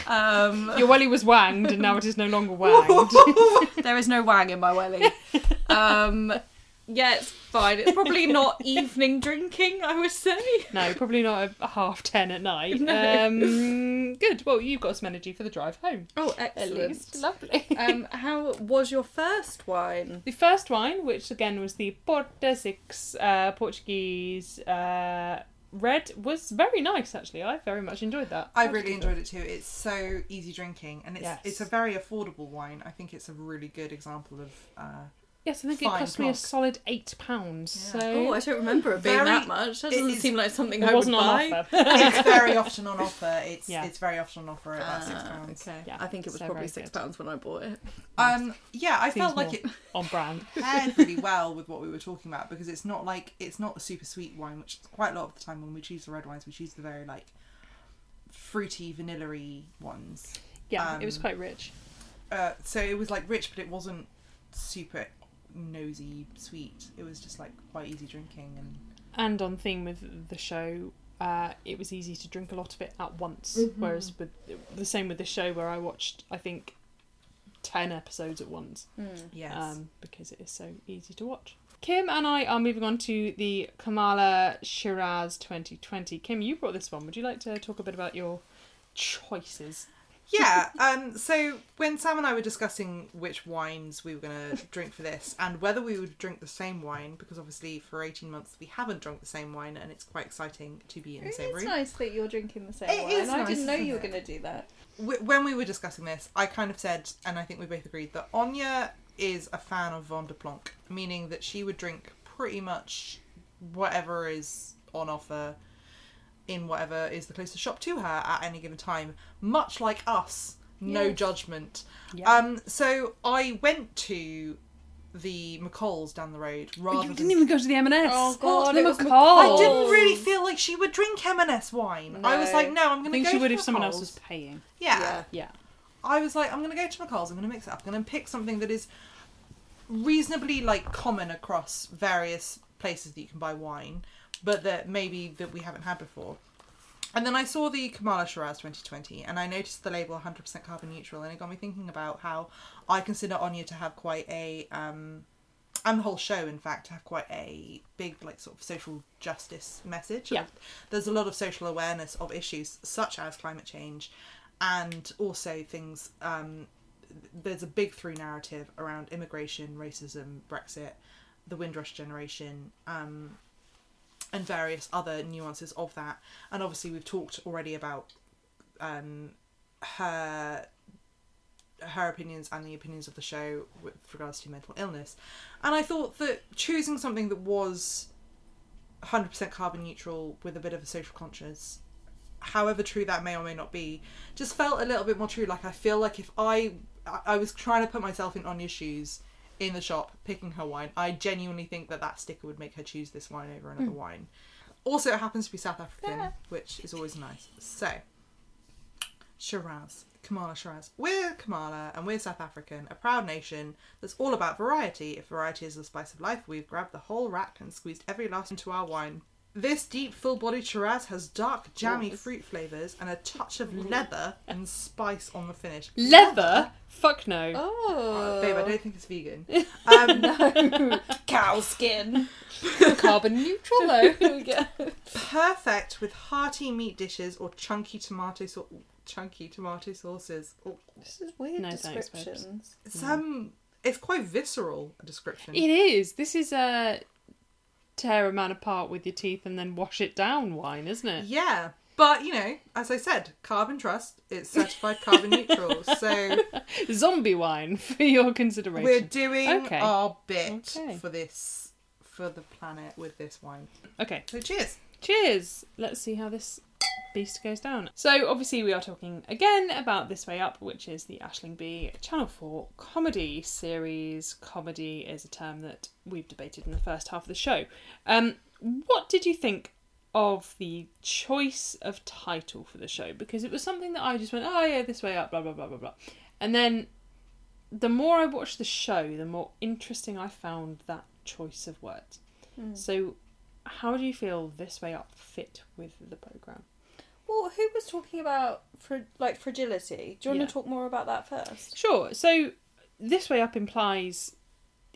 Your welly was wanged and now it is no longer wanged. There is no wang in my welly. Yeah, it's fine. It's probably not evening drinking, I would say. No, probably not a 10:30 at night. No. Good. Well, you've got some energy for the drive home. Oh, excellent. At least. Lovely. How was your first wine? The first wine, which again was the Porta 6 Portuguese... Red, was very nice, actually. I very much enjoyed that. I really enjoyed it too. It's so easy drinking, and it's a very affordable wine. I think it's a really good example of I think it cost me a solid £8. Yeah. So I don't remember it being that much. That doesn't seem like something I would buy. It's very often on offer. It's very often on offer at about £6. Okay. Yeah, I think it was probably £6 when I bought it. I felt like it on brand paired really well with what we were talking about, because it's not a super sweet wine, which quite a lot of the time when we choose the red wines, we choose the very fruity, vanilla-y ones. Yeah, it was quite rich. So it was rich, but it wasn't super nosy sweet. It was just quite easy drinking and on theme with the show. It was easy to drink a lot of it at once, whereas with the same with the show, where I watched I think 10 episodes at once. Because it is so easy to watch. Kim and I are moving on to the Kamala Shiraz 2020. Kim, you brought this one. Would you like to talk a bit about your choices? Yeah, so when Sam and I were discussing which wines we were going to drink for this, and whether we would drink the same wine, because obviously for 18 months we haven't drunk the same wine, and it's quite exciting to be in the same room. It's nice that you're drinking the same wine. Nice, I didn't know you were going to do that. When we were discussing this, I kind of said, and I think we both agreed, that Anya is a fan of Vin de Blanc, meaning that she would drink pretty much whatever is on offer in whatever is the closest shop to her at any given time, much like us. No judgment. Yeah. So I went to the McColl's down the road rather. You didn't even go to the M&S. Oh God, it was McColl's. I didn't really feel like she would drink M&S wine. No. I was like, no, I'm going to go to McColl's. I think she would if someone else was paying. Yeah. I was like, I'm going to go to McColl's. I'm going to mix it up. I'm going to pick something that is reasonably common across various places that you can buy wine, but that we haven't had before. And then I saw the Kamala Shiraz 2020, and I noticed the label 100% carbon neutral, and it got me thinking about how I consider Anya to have quite a, and the whole show, in fact, have quite a big, social justice message. Yeah. There's a lot of social awareness of issues such as climate change, and also things, there's a big through narrative around immigration, racism, Brexit, the Windrush generation, and various other nuances of that. And obviously we've talked already about her opinions and the opinions of the show with regards to mental illness. And I thought that choosing something that was 100% carbon neutral with a bit of a social conscience, however true that may or may not be, just felt a little bit more true. I feel like if I was trying to put myself in Anya's shoes in the shop picking her wine, I genuinely think that sticker would make her choose this wine over another wine. Also, it happens to be South African, which is always nice. So Kamala Shiraz, we're Kamala and we're South African, a proud nation that's all about variety. If variety is the spice of life, we've grabbed the whole rack and squeezed every last into our wine. This deep, full-bodied Shiraz has dark, jammy fruit flavours and a touch of leather and spice on the finish. Leather? Fuck no. Oh. Babe, I don't think it's vegan. No. Cow skin. Carbon neutral, though. Here we go. Perfect with hearty meat dishes or chunky tomato sauces. Oh. This is weird. No descriptions. Thanks, it's quite visceral, a description. It is. This is a... tear a man apart with your teeth and then wash it down wine, isn't it? Yeah, but you know, as I said, Carbon Trust, it's certified carbon neutral, so zombie wine for your consideration. We're doing our bit for the planet with this wine. Okay, so cheers. Let's see how this beast goes down. So obviously we are talking again about This Way Up, which is the Aisling Bea Channel 4 comedy series. Comedy is a term that we've debated in the first half of the show. What did you think of the choice of title for the show? Because it was something that I just went, oh yeah, This Way Up, blah, blah, blah, blah, blah. And then the more I watched the show, the more interesting I found that choice of words. Mm. So how do you feel This Way Up fit with the programme? Well, who was talking about fragility? Do you want to talk more about that first? Sure. So, This Way Up implies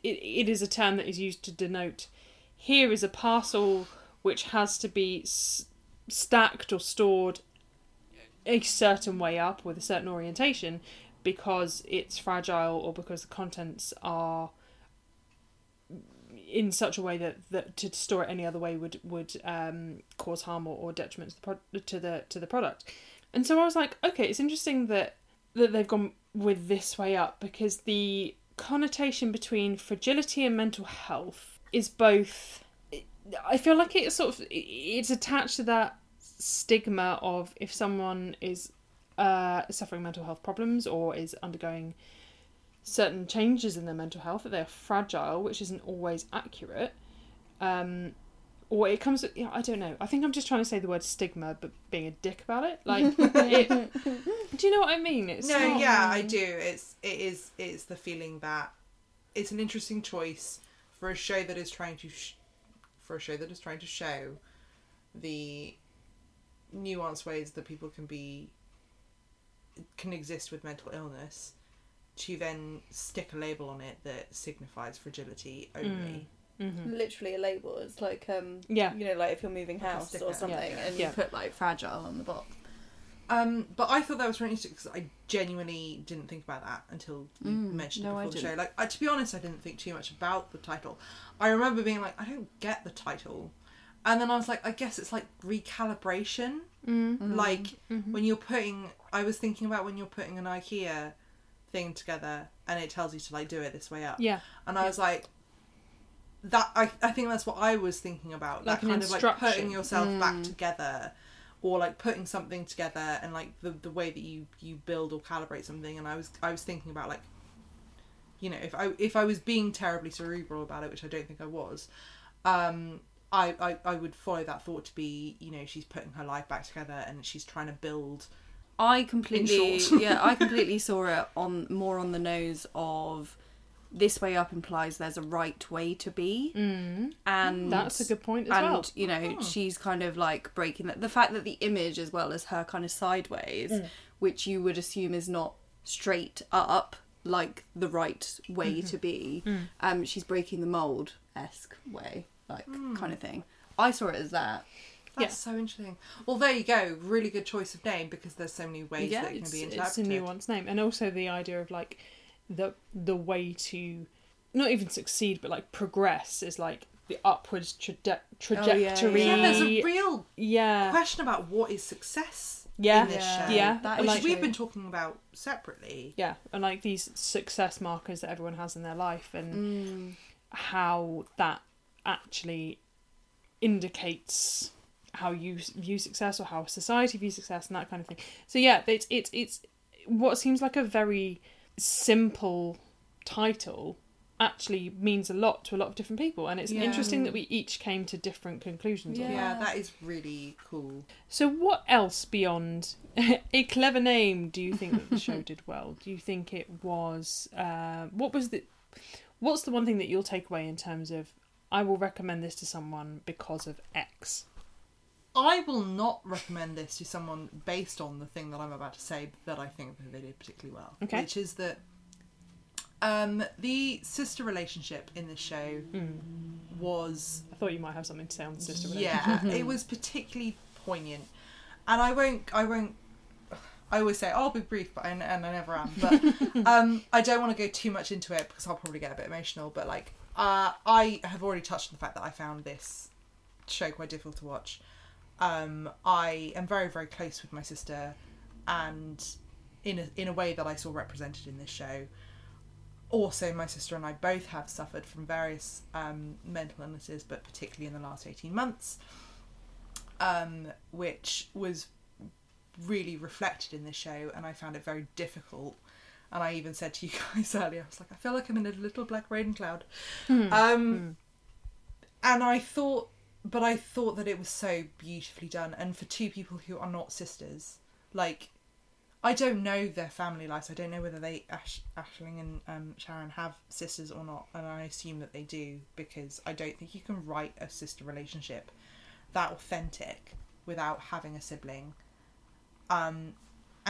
it is a term that is used to denote here is a parcel which has to be stacked or stored a certain way up with a certain orientation because it's fragile or because the contents are in such a way that to store it any other way would cause harm or detriment to the product. And so I was like, okay, it's interesting that they've gone with This Way Up because the connotation between fragility and mental health is both. I feel like it's sort of it's attached to that stigma of if someone is suffering mental health problems or is undergoing certain changes in their mental health that they're fragile, which isn't always accurate, or it comes, you know, I don't know, I think I'm just trying to say the word stigma but being a dick about it, like do you know what I mean? I do. It's the feeling that it's an interesting choice for a show that is trying to show the nuanced ways that people can exist with mental illness, to then stick a label on it that signifies fragility only. Mm-hmm. Literally a label. It's like you know, like if you're moving house or something and you put like fragile on the box. But I thought that was really interesting because I genuinely didn't think about that until you mentioned it before the show. Like, to be honest, I didn't think too much about the title. I remember being like, I don't get the title. And then I was like, I guess it's like recalibration. Mm-hmm. Like when you're putting, I was thinking about when you're putting an IKEA thing together and it tells you to like do it this way up, and I was like that, I think that's what I was thinking about, like that kind of like putting yourself back together or like putting something together and like the way that you build or calibrate something. And I was thinking about, like, you know, if I was being terribly cerebral about it, which I don't think I was, I would follow that thought to be, you know, she's putting her life back together and she's trying to build. I completely saw it more on the nose of This Way Up implies there's a right way to be, and that's a good point as well. And you know, she's kind of like breaking that. The fact that the image as well as her kind of sideways, which you would assume is not straight up, like the right way to be. She's breaking the mold-esque way, like kind of thing. I saw it as that. That's so interesting. Well, there you go. Really good choice of name because there's so many ways that it can be interpreted. It's a nuanced name. And also the idea of like the way to not even succeed but like progress is like the upwards trajectory. There's a real question about what is success in this show. Yeah. That which we've been talking about separately. Yeah. And like these success markers that everyone has in their life and how that actually indicates how you view success or how society views success and that kind of thing. So yeah, it's what seems like a very simple title actually means a lot to a lot of different people, and it's interesting that we each came to different conclusions on that. Yeah, that is really cool. So what else beyond a clever name do you think that the show did well? Do you think it was what's the one thing that you'll take away in terms of I will recommend this to someone because of X. I will not recommend this to someone based on the thing that I'm about to say that I think they did particularly well. Okay. Which is that the sister relationship in this show was... I thought you might have something to say on the sister relationship. Yeah, it was particularly poignant. And I always say, I'll be brief, but and I never am. But I don't want to go too much into it because I'll probably get a bit emotional. But like, I have already touched on the fact that I found this show quite difficult to watch. I am very, very close with my sister, and in a way that I saw represented in this show. Also, my sister and I both have suffered from various mental illnesses, but particularly in the last 18 months, which was really reflected in this show, and I found it very difficult. And I even said to you guys earlier, I was like, I feel like I'm in a little black rain cloud. And I thought that it was so beautifully done. And for two people who are not sisters, like, I don't know their family lives. I don't know whether they, Aisling and Sharon, have sisters or not. And I assume that they do, because I don't think you can write a sister relationship that authentic without having a sibling. And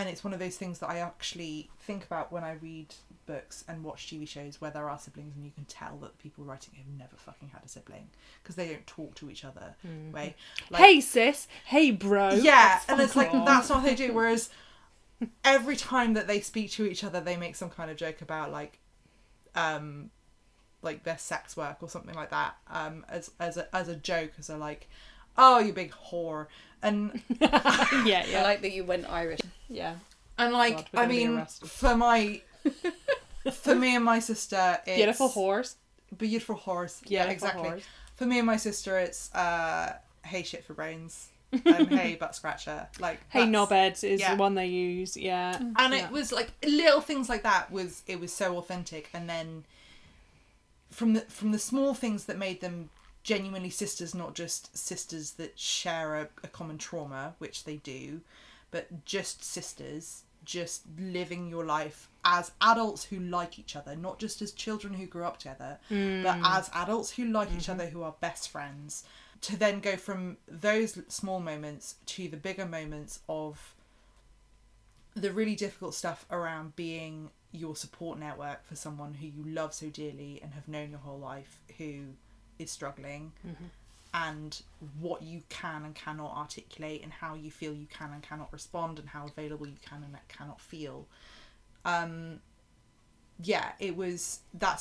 it's one of those things that I actually think about when I read books and watch TV shows where there are siblings, and you can tell that the people writing it have never fucking had a sibling because they don't talk to each other. Way, like, hey sis, hey bro. Yeah, and it's like, that's not what they do. Whereas every time that they speak to each other, they make some kind of joke about like their sex work or something like that, as a joke, as a like, oh, you big whore. And yeah, I like that you went Irish. Yeah. And like, God, I mean, for me and my sister, it's beautiful horse. Yeah, exactly. Horse. For me and my sister, it's hey shit for brains, hey butt scratcher, like hey knobhead is the one they use. Yeah. And it was like little things like that. It was so authentic. And then from the small things that made them genuinely sisters, not just sisters that share a common trauma, which they do, but just sisters, just living your life as adults who like each other, not just as children who grew up together, but as adults who like each other, who are best friends, to then go from those small moments to the bigger moments of the really difficult stuff around being your support network for someone who you love so dearly and have known your whole life, who is struggling, and what you can and cannot articulate, and how you feel you can and cannot respond, and how available you can and cannot feel. That's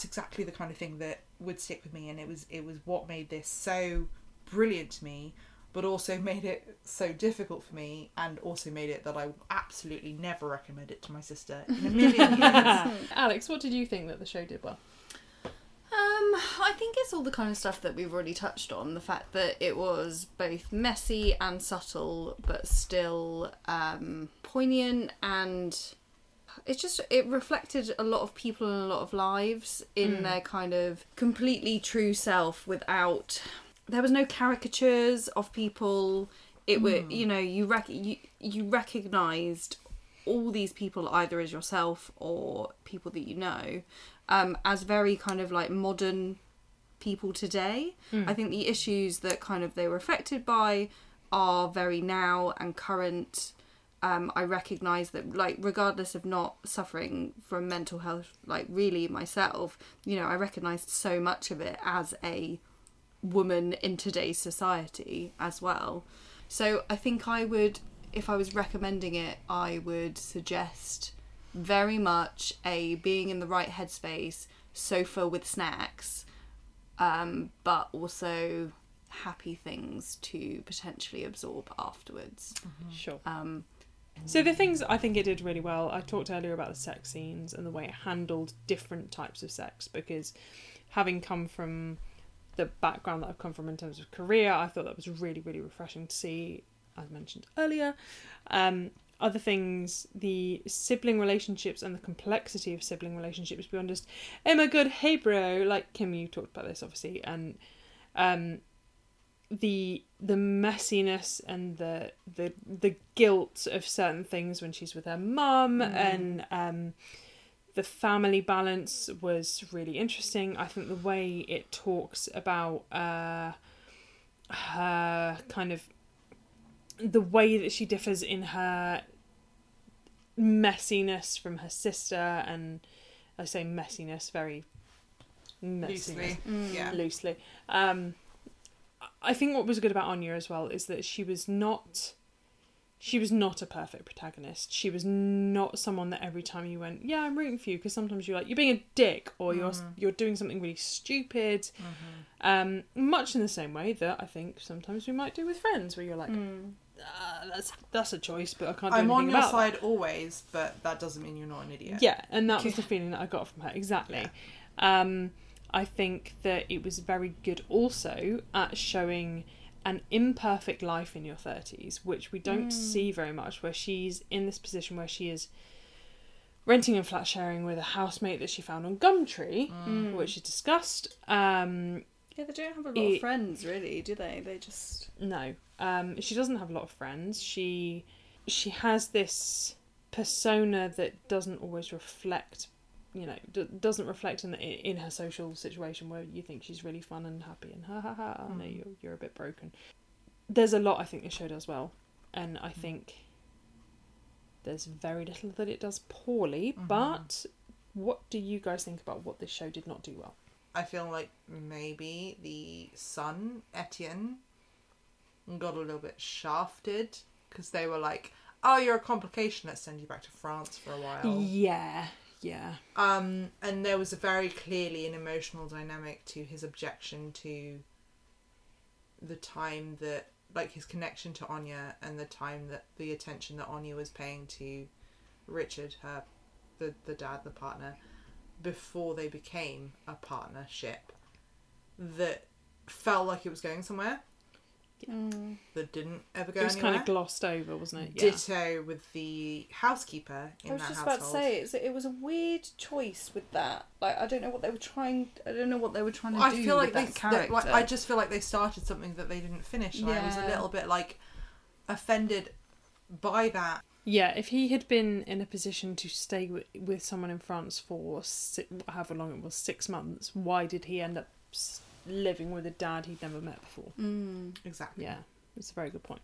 exactly the kind of thing that would stick with me, and it was what made this so brilliant to me, but also made it so difficult for me, and also made it that I absolutely never recommend it to my sister in a million years. Alex, what did you think that the show did well? I think it's all the kind of stuff that we've already touched on. The fact that it was both messy and subtle, but still poignant, and it reflected a lot of people and a lot of lives in their kind of completely true self. There was no caricatures of people. It were, you know, you recognised all these people either as yourself or people that you know. As very kind of like modern people today. I think the issues that kind of they were affected by are very now and current. I recognise that, like, regardless of not suffering from mental health, like really myself, you know, I recognised so much of it as a woman in today's society as well. So I think I would, if I was recommending it, I would suggest very much a being in the right headspace, sofa with snacks, but also happy things to potentially absorb afterwards. Sure. So the things I think it did really well, I talked earlier about the sex scenes and the way it handled different types of sex, because having come from the background that I've come from in terms of career, I thought that was really, really refreshing to see, as mentioned earlier. Other things, the sibling relationships and the complexity of sibling relationships beyond just, oh my god, hey bro, like Kim, you talked about this obviously, and the messiness and the guilt of certain things when she's with her mum, and The family balance was really interesting. I think the way it talks about her kind of... the way that she differs in her messiness from her sister, and I say messiness very messiness, loosely. I think what was good about Anya as well is that she was not a perfect protagonist. She was not someone that every time you went, yeah, I'm rooting for you, because sometimes you're like, you're being a dick, or you're doing something really stupid. Much in the same way that I think sometimes we might do with friends, where you're like, that's a choice, but I can't do anything about it. I'm on your side always, but that doesn't mean you're not an idiot. Yeah, and that was the feeling that I got from her, exactly. Yeah. I think that it was very good also at showing an imperfect life in your 30s, which we don't see very much, where she's in this position where she is renting and flat sharing with a housemate that she found on Gumtree, which is discussed. Yeah, they don't have a lot of friends, really, do they? They just... No. She doesn't have a lot of friends. She has this persona that doesn't always reflect, doesn't reflect in her social situation, where you think she's really fun and happy and no, you're a bit broken. There's a lot I think the show does well, and I think there's very little that it does poorly, but what do you guys think about what this show did not do well? I feel like maybe the son, Etienne, got a little bit shafted, because they were like, oh, you're a complication, let's send you back to France for a while. Yeah. And there was very clearly an emotional dynamic to his objection to the time that, like, his connection to Anya, and the time that the attention that Anya was paying to Richard, the dad, the partner, before they became a partnership, that felt like it was going somewhere. That didn't ever go anywhere. It was anywhere. Kind of glossed over, wasn't it? Yeah. Ditto with the housekeeper in that household. I was just about to say, it was a weird choice with that. Like, I don't know what they were trying to do. I feel like with that character. I just feel like they started something that they didn't finish, and I was a little bit offended by that. Yeah, if he had been in a position to stay with someone in France for however long it was, 6 months, why did he end up living with a dad he'd never met before? Exactly. Yeah, it's a very good point.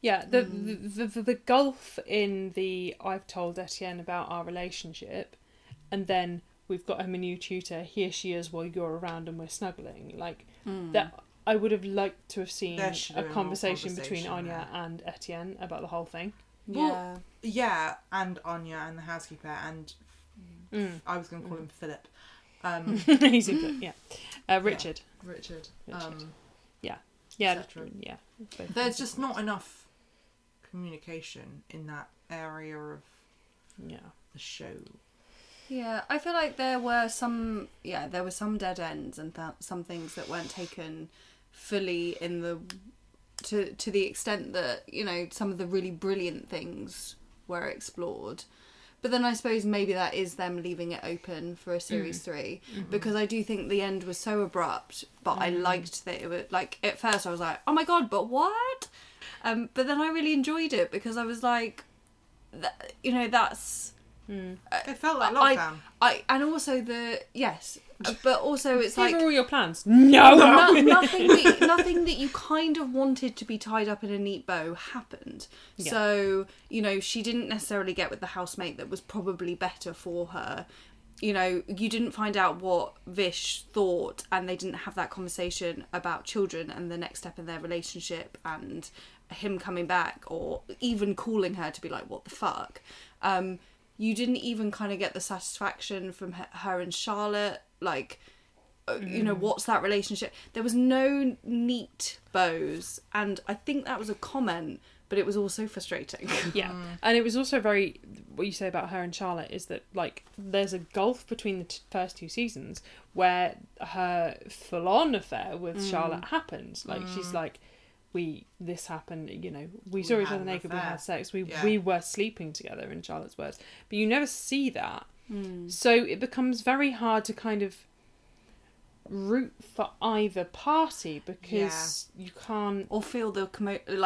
Yeah, the gulf in the I've told Etienne about our relationship, and then we've got him a new tutor, here she is while you're around and we're snuggling, that I would have liked to have seen a conversation between Anya and Etienne about the whole thing. And Anya and the housekeeper and I was going to call him Philip. He's a good, Richard. There's just not enough communication in that area of the show. I feel like there were some dead ends and some things that weren't taken fully in the to the extent that some of the really brilliant things were explored. But then I suppose maybe that is them leaving it open for a series three, because I do think the end was so abrupt, but I liked that it was at first I was like, oh my God, but what? But then I really enjoyed it, because I was like, that's... It felt like lockdown. But also it's like... These are all your plans. Nothing that you kind of wanted to be tied up in a neat bow happened. Yeah. So, she didn't necessarily get with the housemate that was probably better for her. You didn't find out what Vish thought, and they didn't have that conversation about children and the next step in their relationship and him coming back, or even calling her to be like, what the fuck? You didn't even kind of get the satisfaction from her and Charlotte, what's that relationship? There was no neat bows, and I think that was a comment, but it was also frustrating. Yeah, and it was also very, what you say about her and Charlotte is that, there's a gulf between the first two seasons where her full-on affair with Charlotte happened. She's like, this happened, we saw each other naked, we had sex, we were sleeping together, in Charlotte's words, but you never see that. So it becomes very hard to kind of root for either party because you can't, or feel the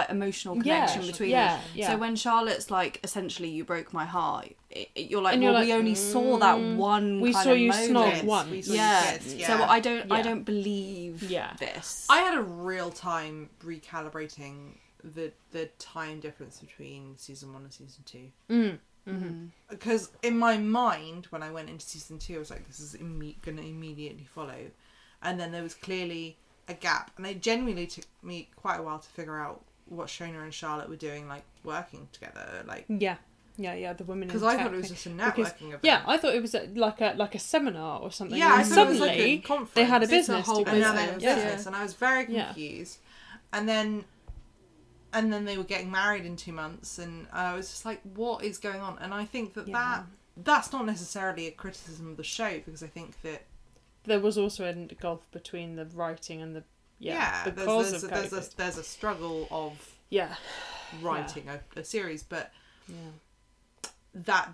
emotional connection between them. Yeah. So when Charlotte's like, essentially, you broke my heart, you're like, and well, we only saw that one. We saw you snog once. So I don't believe this. I had a real time recalibrating the time difference between season 1 and season 2. Mm. Mm-hmm. Because in my mind, when I went into season 2, I was like, this is going to immediately follow, and then there was clearly a gap, and it genuinely took me quite a while to figure out what Shona and Charlotte were doing, like working together, like the women, because I thought it was just a networking event. Yeah, I thought it was like a seminar or something. Yeah, and I thought suddenly it was like a conference. They had a business, and I was very confused. And then they were getting married in 2 months, and I was just like, what is going on? And I think that that's not necessarily a criticism of the show, because I think that there was also a gulf between the writing and the there's a struggle of writing a series, but that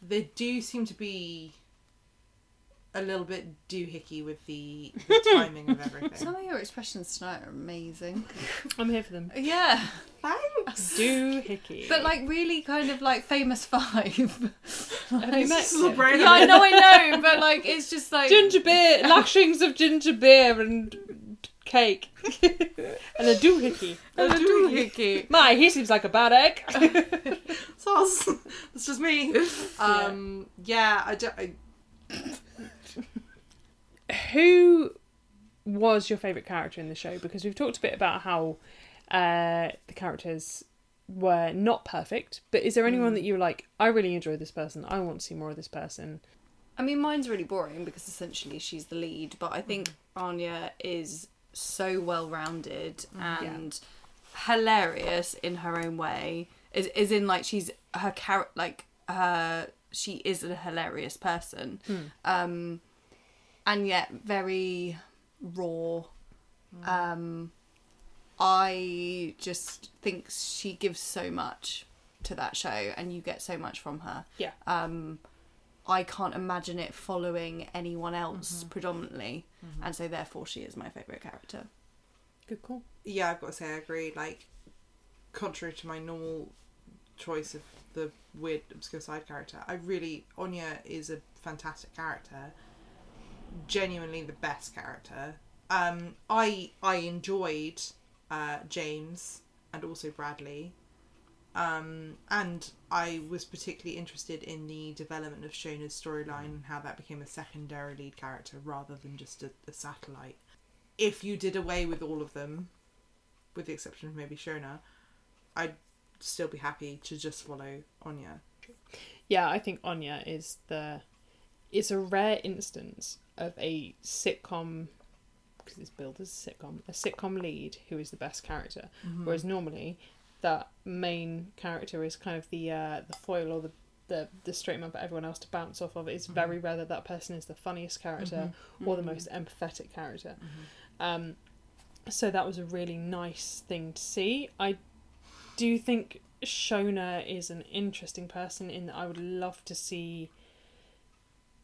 they do seem to be a little bit doohickey with the timing of everything. Some of your expressions tonight are amazing. I'm here for them. Yeah. Thanks. Doohickey. But like really kind of like Famous Five. Have you met him? Yeah, I know, but like it's just like... ginger beer, lashings of ginger beer and cake. And a doohickey. My, he seems like a bad egg. Sauce. That's just me. Who was your favourite character in the show? Because we've talked a bit about how the characters were not perfect, but is there anyone that you were like, I really enjoy this person, I want to see more of this person? I mean, mine's really boring because essentially she's the lead, but I think Anya is so well-rounded and hilarious in her own way. Is in like she's her character, like her... she is a hilarious person, and yet very raw. I just think she gives so much to that show, and you get so much from her. Yeah. I can't imagine it following anyone else predominantly, and so therefore she is my favourite character. Good call. Yeah, I've got to say I agree. Like, contrary to my normal choice of the weird obscure side character, Anya is a fantastic character, genuinely the best character. I enjoyed James and also Bradley, and I was particularly interested in the development of Shona's storyline and how that became a secondary lead character rather than just a satellite. If you did away with all of them, with the exception of maybe Shona, I'd still be happy to just follow Anya. Yeah, I think Anya is it's a rare instance of a sitcom, because it's billed as a sitcom lead who is the best character, whereas normally that main character is kind of the foil or the straight man for everyone else to bounce off of. It's very rare that person is the funniest character or the most empathetic character. So that was a really nice thing to see. Do you think Shona is an interesting person in that I would love to see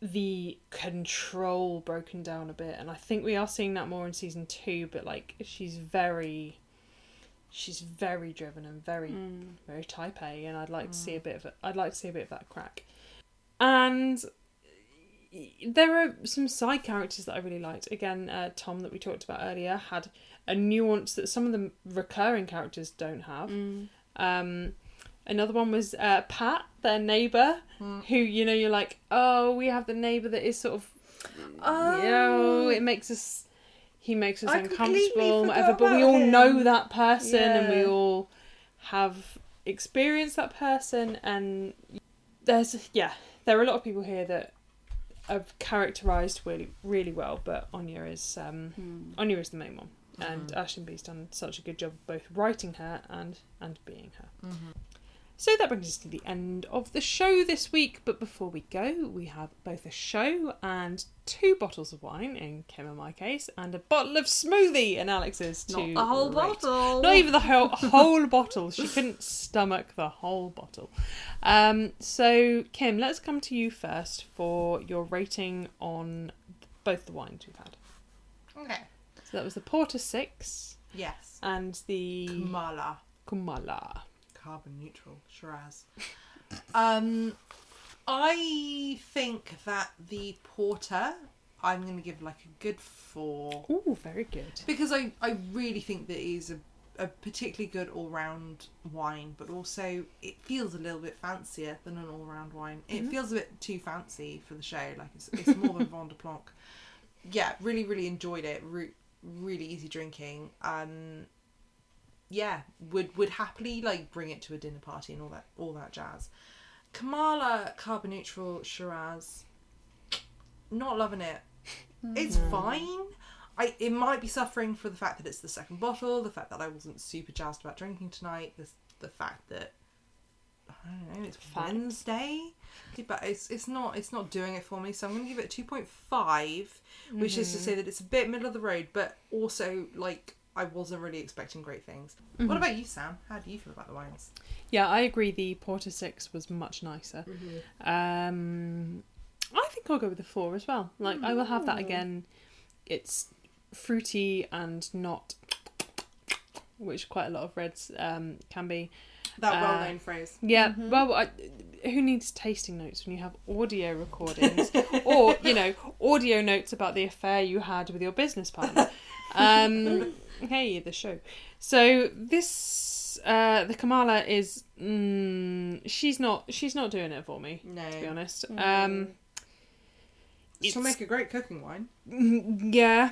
the control broken down a bit, and I think we are seeing that more in season 2, but like she's very driven and very very type A, and I'd like to see a bit of that crack. And there are some side characters that I really liked. Again, Tom, that we talked about earlier, had a nuance that some of the recurring characters don't have. Another one was Pat, their neighbour, who, you know, you're like, oh, we have the neighbour that is sort of, he makes us uncomfortable, whatever, but we all know that person and we all have experienced that person, and there are a lot of people here that are characterised really, really well, but Anya is the main one. And Aisling Bea's done such a good job of both writing her and being her. So that brings us to the end of the show this week. But before we go, we have both a show and 2 bottles of wine in Kim and my case, and a bottle of smoothie in Alex's. Not the whole bottle. Not even the whole bottle. She couldn't stomach the whole bottle. So Kim, let's come to you first for your rating on both the wines we've had. Okay. So that was the Porta 6. Yes. And the... Kamala. Carbon neutral. Shiraz. I think that the Porta... I'm going to give like a good 4. Ooh, very good. Because I really think that it is a particularly good all-round wine, but also it feels a little bit fancier than an all-round wine. Mm-hmm. It feels a bit too fancy for the show. Like it's more than Vin de Planck. Yeah, really, really enjoyed it. Really easy drinking. Yeah, would happily like bring it to a dinner party and all that jazz. Kamala Carbon Neutral Shiraz. Not loving it. It's fine. It might be suffering for the fact that it's the second bottle, the fact that I wasn't super jazzed about drinking tonight, the fact that I don't know, it's Wednesday. But it's not doing it for me, so I'm gonna give it 2.5, which is to say that it's a bit middle of the road, but also like I wasn't really expecting great things. Mm-hmm. What about you, Sam? How do you feel about the wines? Yeah, I agree, the Porta 6 was much nicer. Mm-hmm. I think I'll go with the 4 as well. Like, I will have that again. It's fruity and not, which quite a lot of reds can be. That well-known phrase. Yeah, mm-hmm. Well, who needs tasting notes when you have audio recordings or, you know, audio notes about the affair you had with your business partner? Hey, the show. So this... the Kamala is she's not doing it for me, no, to be honest. She'll make a great cooking wine. Yeah,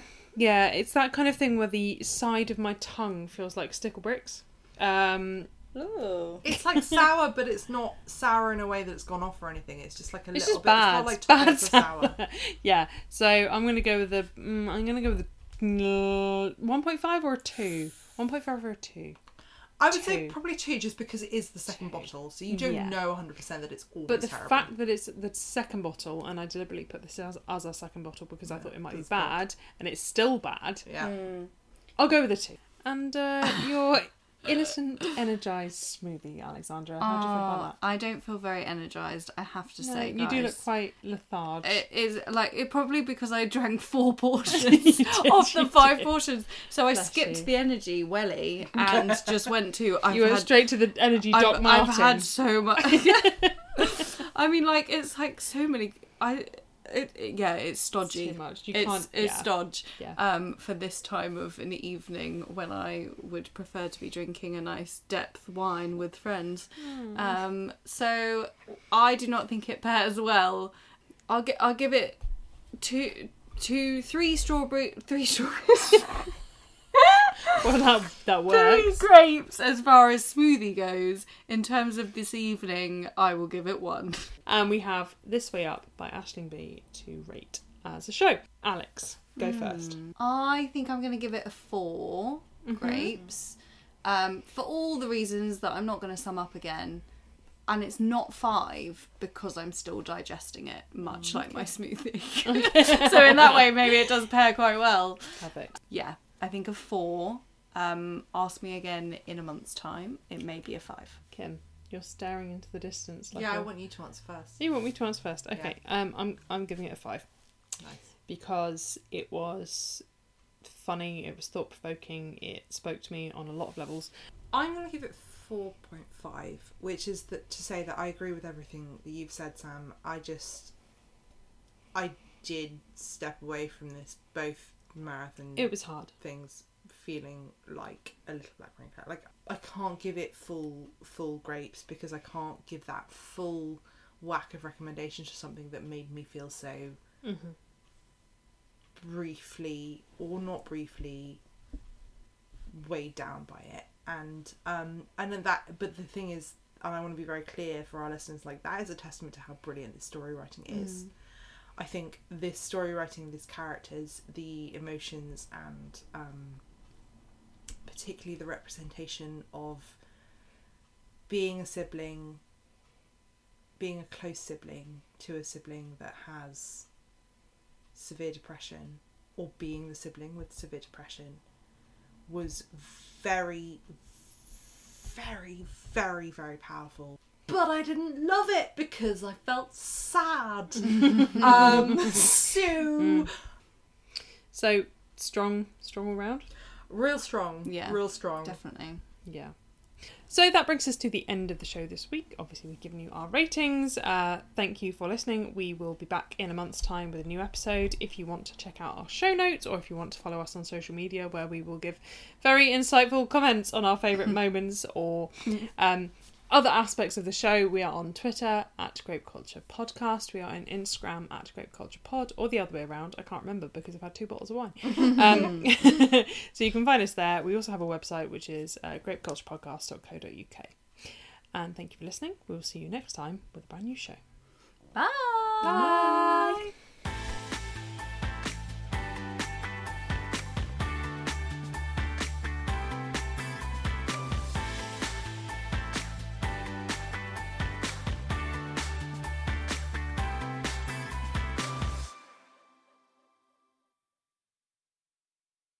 it's that kind of thing where the side of my tongue feels like stickle bricks. It's like sour, but it's not sour in a way that it's gone off or anything. It's just like it's little bit bad. It's not like sour. Yeah, so I'm going to go with the 1.5 or a 2. 1.5 or a 2. I would say probably 2, just because it is the second bottle, so you don't know 100% that it's always terrible. But the fact that it's the second bottle, and I deliberately put this as our second bottle because I thought it might be bad, and it's still bad. Yeah, I'll go with a 2. And your Innocent Energized smoothie, Alexandra, how do you feel about that? I don't feel very energized, I have to say. You do look quite lethargic. It is like probably because I drank 4 portions of the 5 portions, so I skipped the energy welly and just went to. You went straight to the energy Doc Martin. I've had so much. I mean, like it's like so many. It's stodgy. It's too much. Stodgy. Yeah. For this time of an evening when I would prefer to be drinking a nice depth wine with friends. So I do not think it pairs well. I'll give it 3 strawberry, 3 strawberries. Well, that works. 3 grapes as far as smoothie goes. In terms of this evening, I will give it 1. And we have This Way Up by Aisling Bea to rate as a show. Alex, go first. I think I'm going to give it a 4 grapes. For all the reasons that I'm not going to sum up again. And it's not 5 because I'm still digesting it, much like my smoothie. Okay. So in that way, maybe it does pair quite well. Perfect. Yeah. I think a 4. Ask me again in a month's time. It may be a 5. Kim, you're staring into the distance. I want you to answer first. You want me to answer first? Okay. Yeah. I'm giving it a 5. Nice. Because it was funny. It was thought provoking. It spoke to me on a lot of levels. I'm going to give it 4.5, which is to say that I agree with everything that you've said, Sam. I did step away from this marathon. It was hard. Things feeling like a little black raincoat. Like I can't give it full grapes because I can't give that full whack of recommendations to something that made me feel so briefly or not briefly weighed down by it. And then that. But the thing is, and I want to be very clear for our listeners, like that is a testament to how brilliant the story writing is. I think this story writing, these characters, the emotions and particularly the representation of being a sibling, being a close sibling to a sibling that has severe depression or being the sibling with severe depression was very, very, very, very powerful. But I didn't love it because I felt sad. So strong all round. Real strong. Yeah. Real strong. Definitely. Yeah. So that brings us to the end of the show this week. Obviously, we've given you our ratings. Thank you for listening. We will be back in a month's time with a new episode. If you want to check out our show notes, or if you want to follow us on social media, where we will give very insightful comments on our favourite moments or other aspects of the show, we are on Twitter at Grape Culture Podcast. We are on Instagram at Grape Culture Pod, or the other way around. I can't remember because I've had 2 bottles of wine. So you can find us there. We also have a website, which is grapeculturepodcast.co.uk. And thank you for listening. We'll see you next time with a brand new show. Bye. Bye.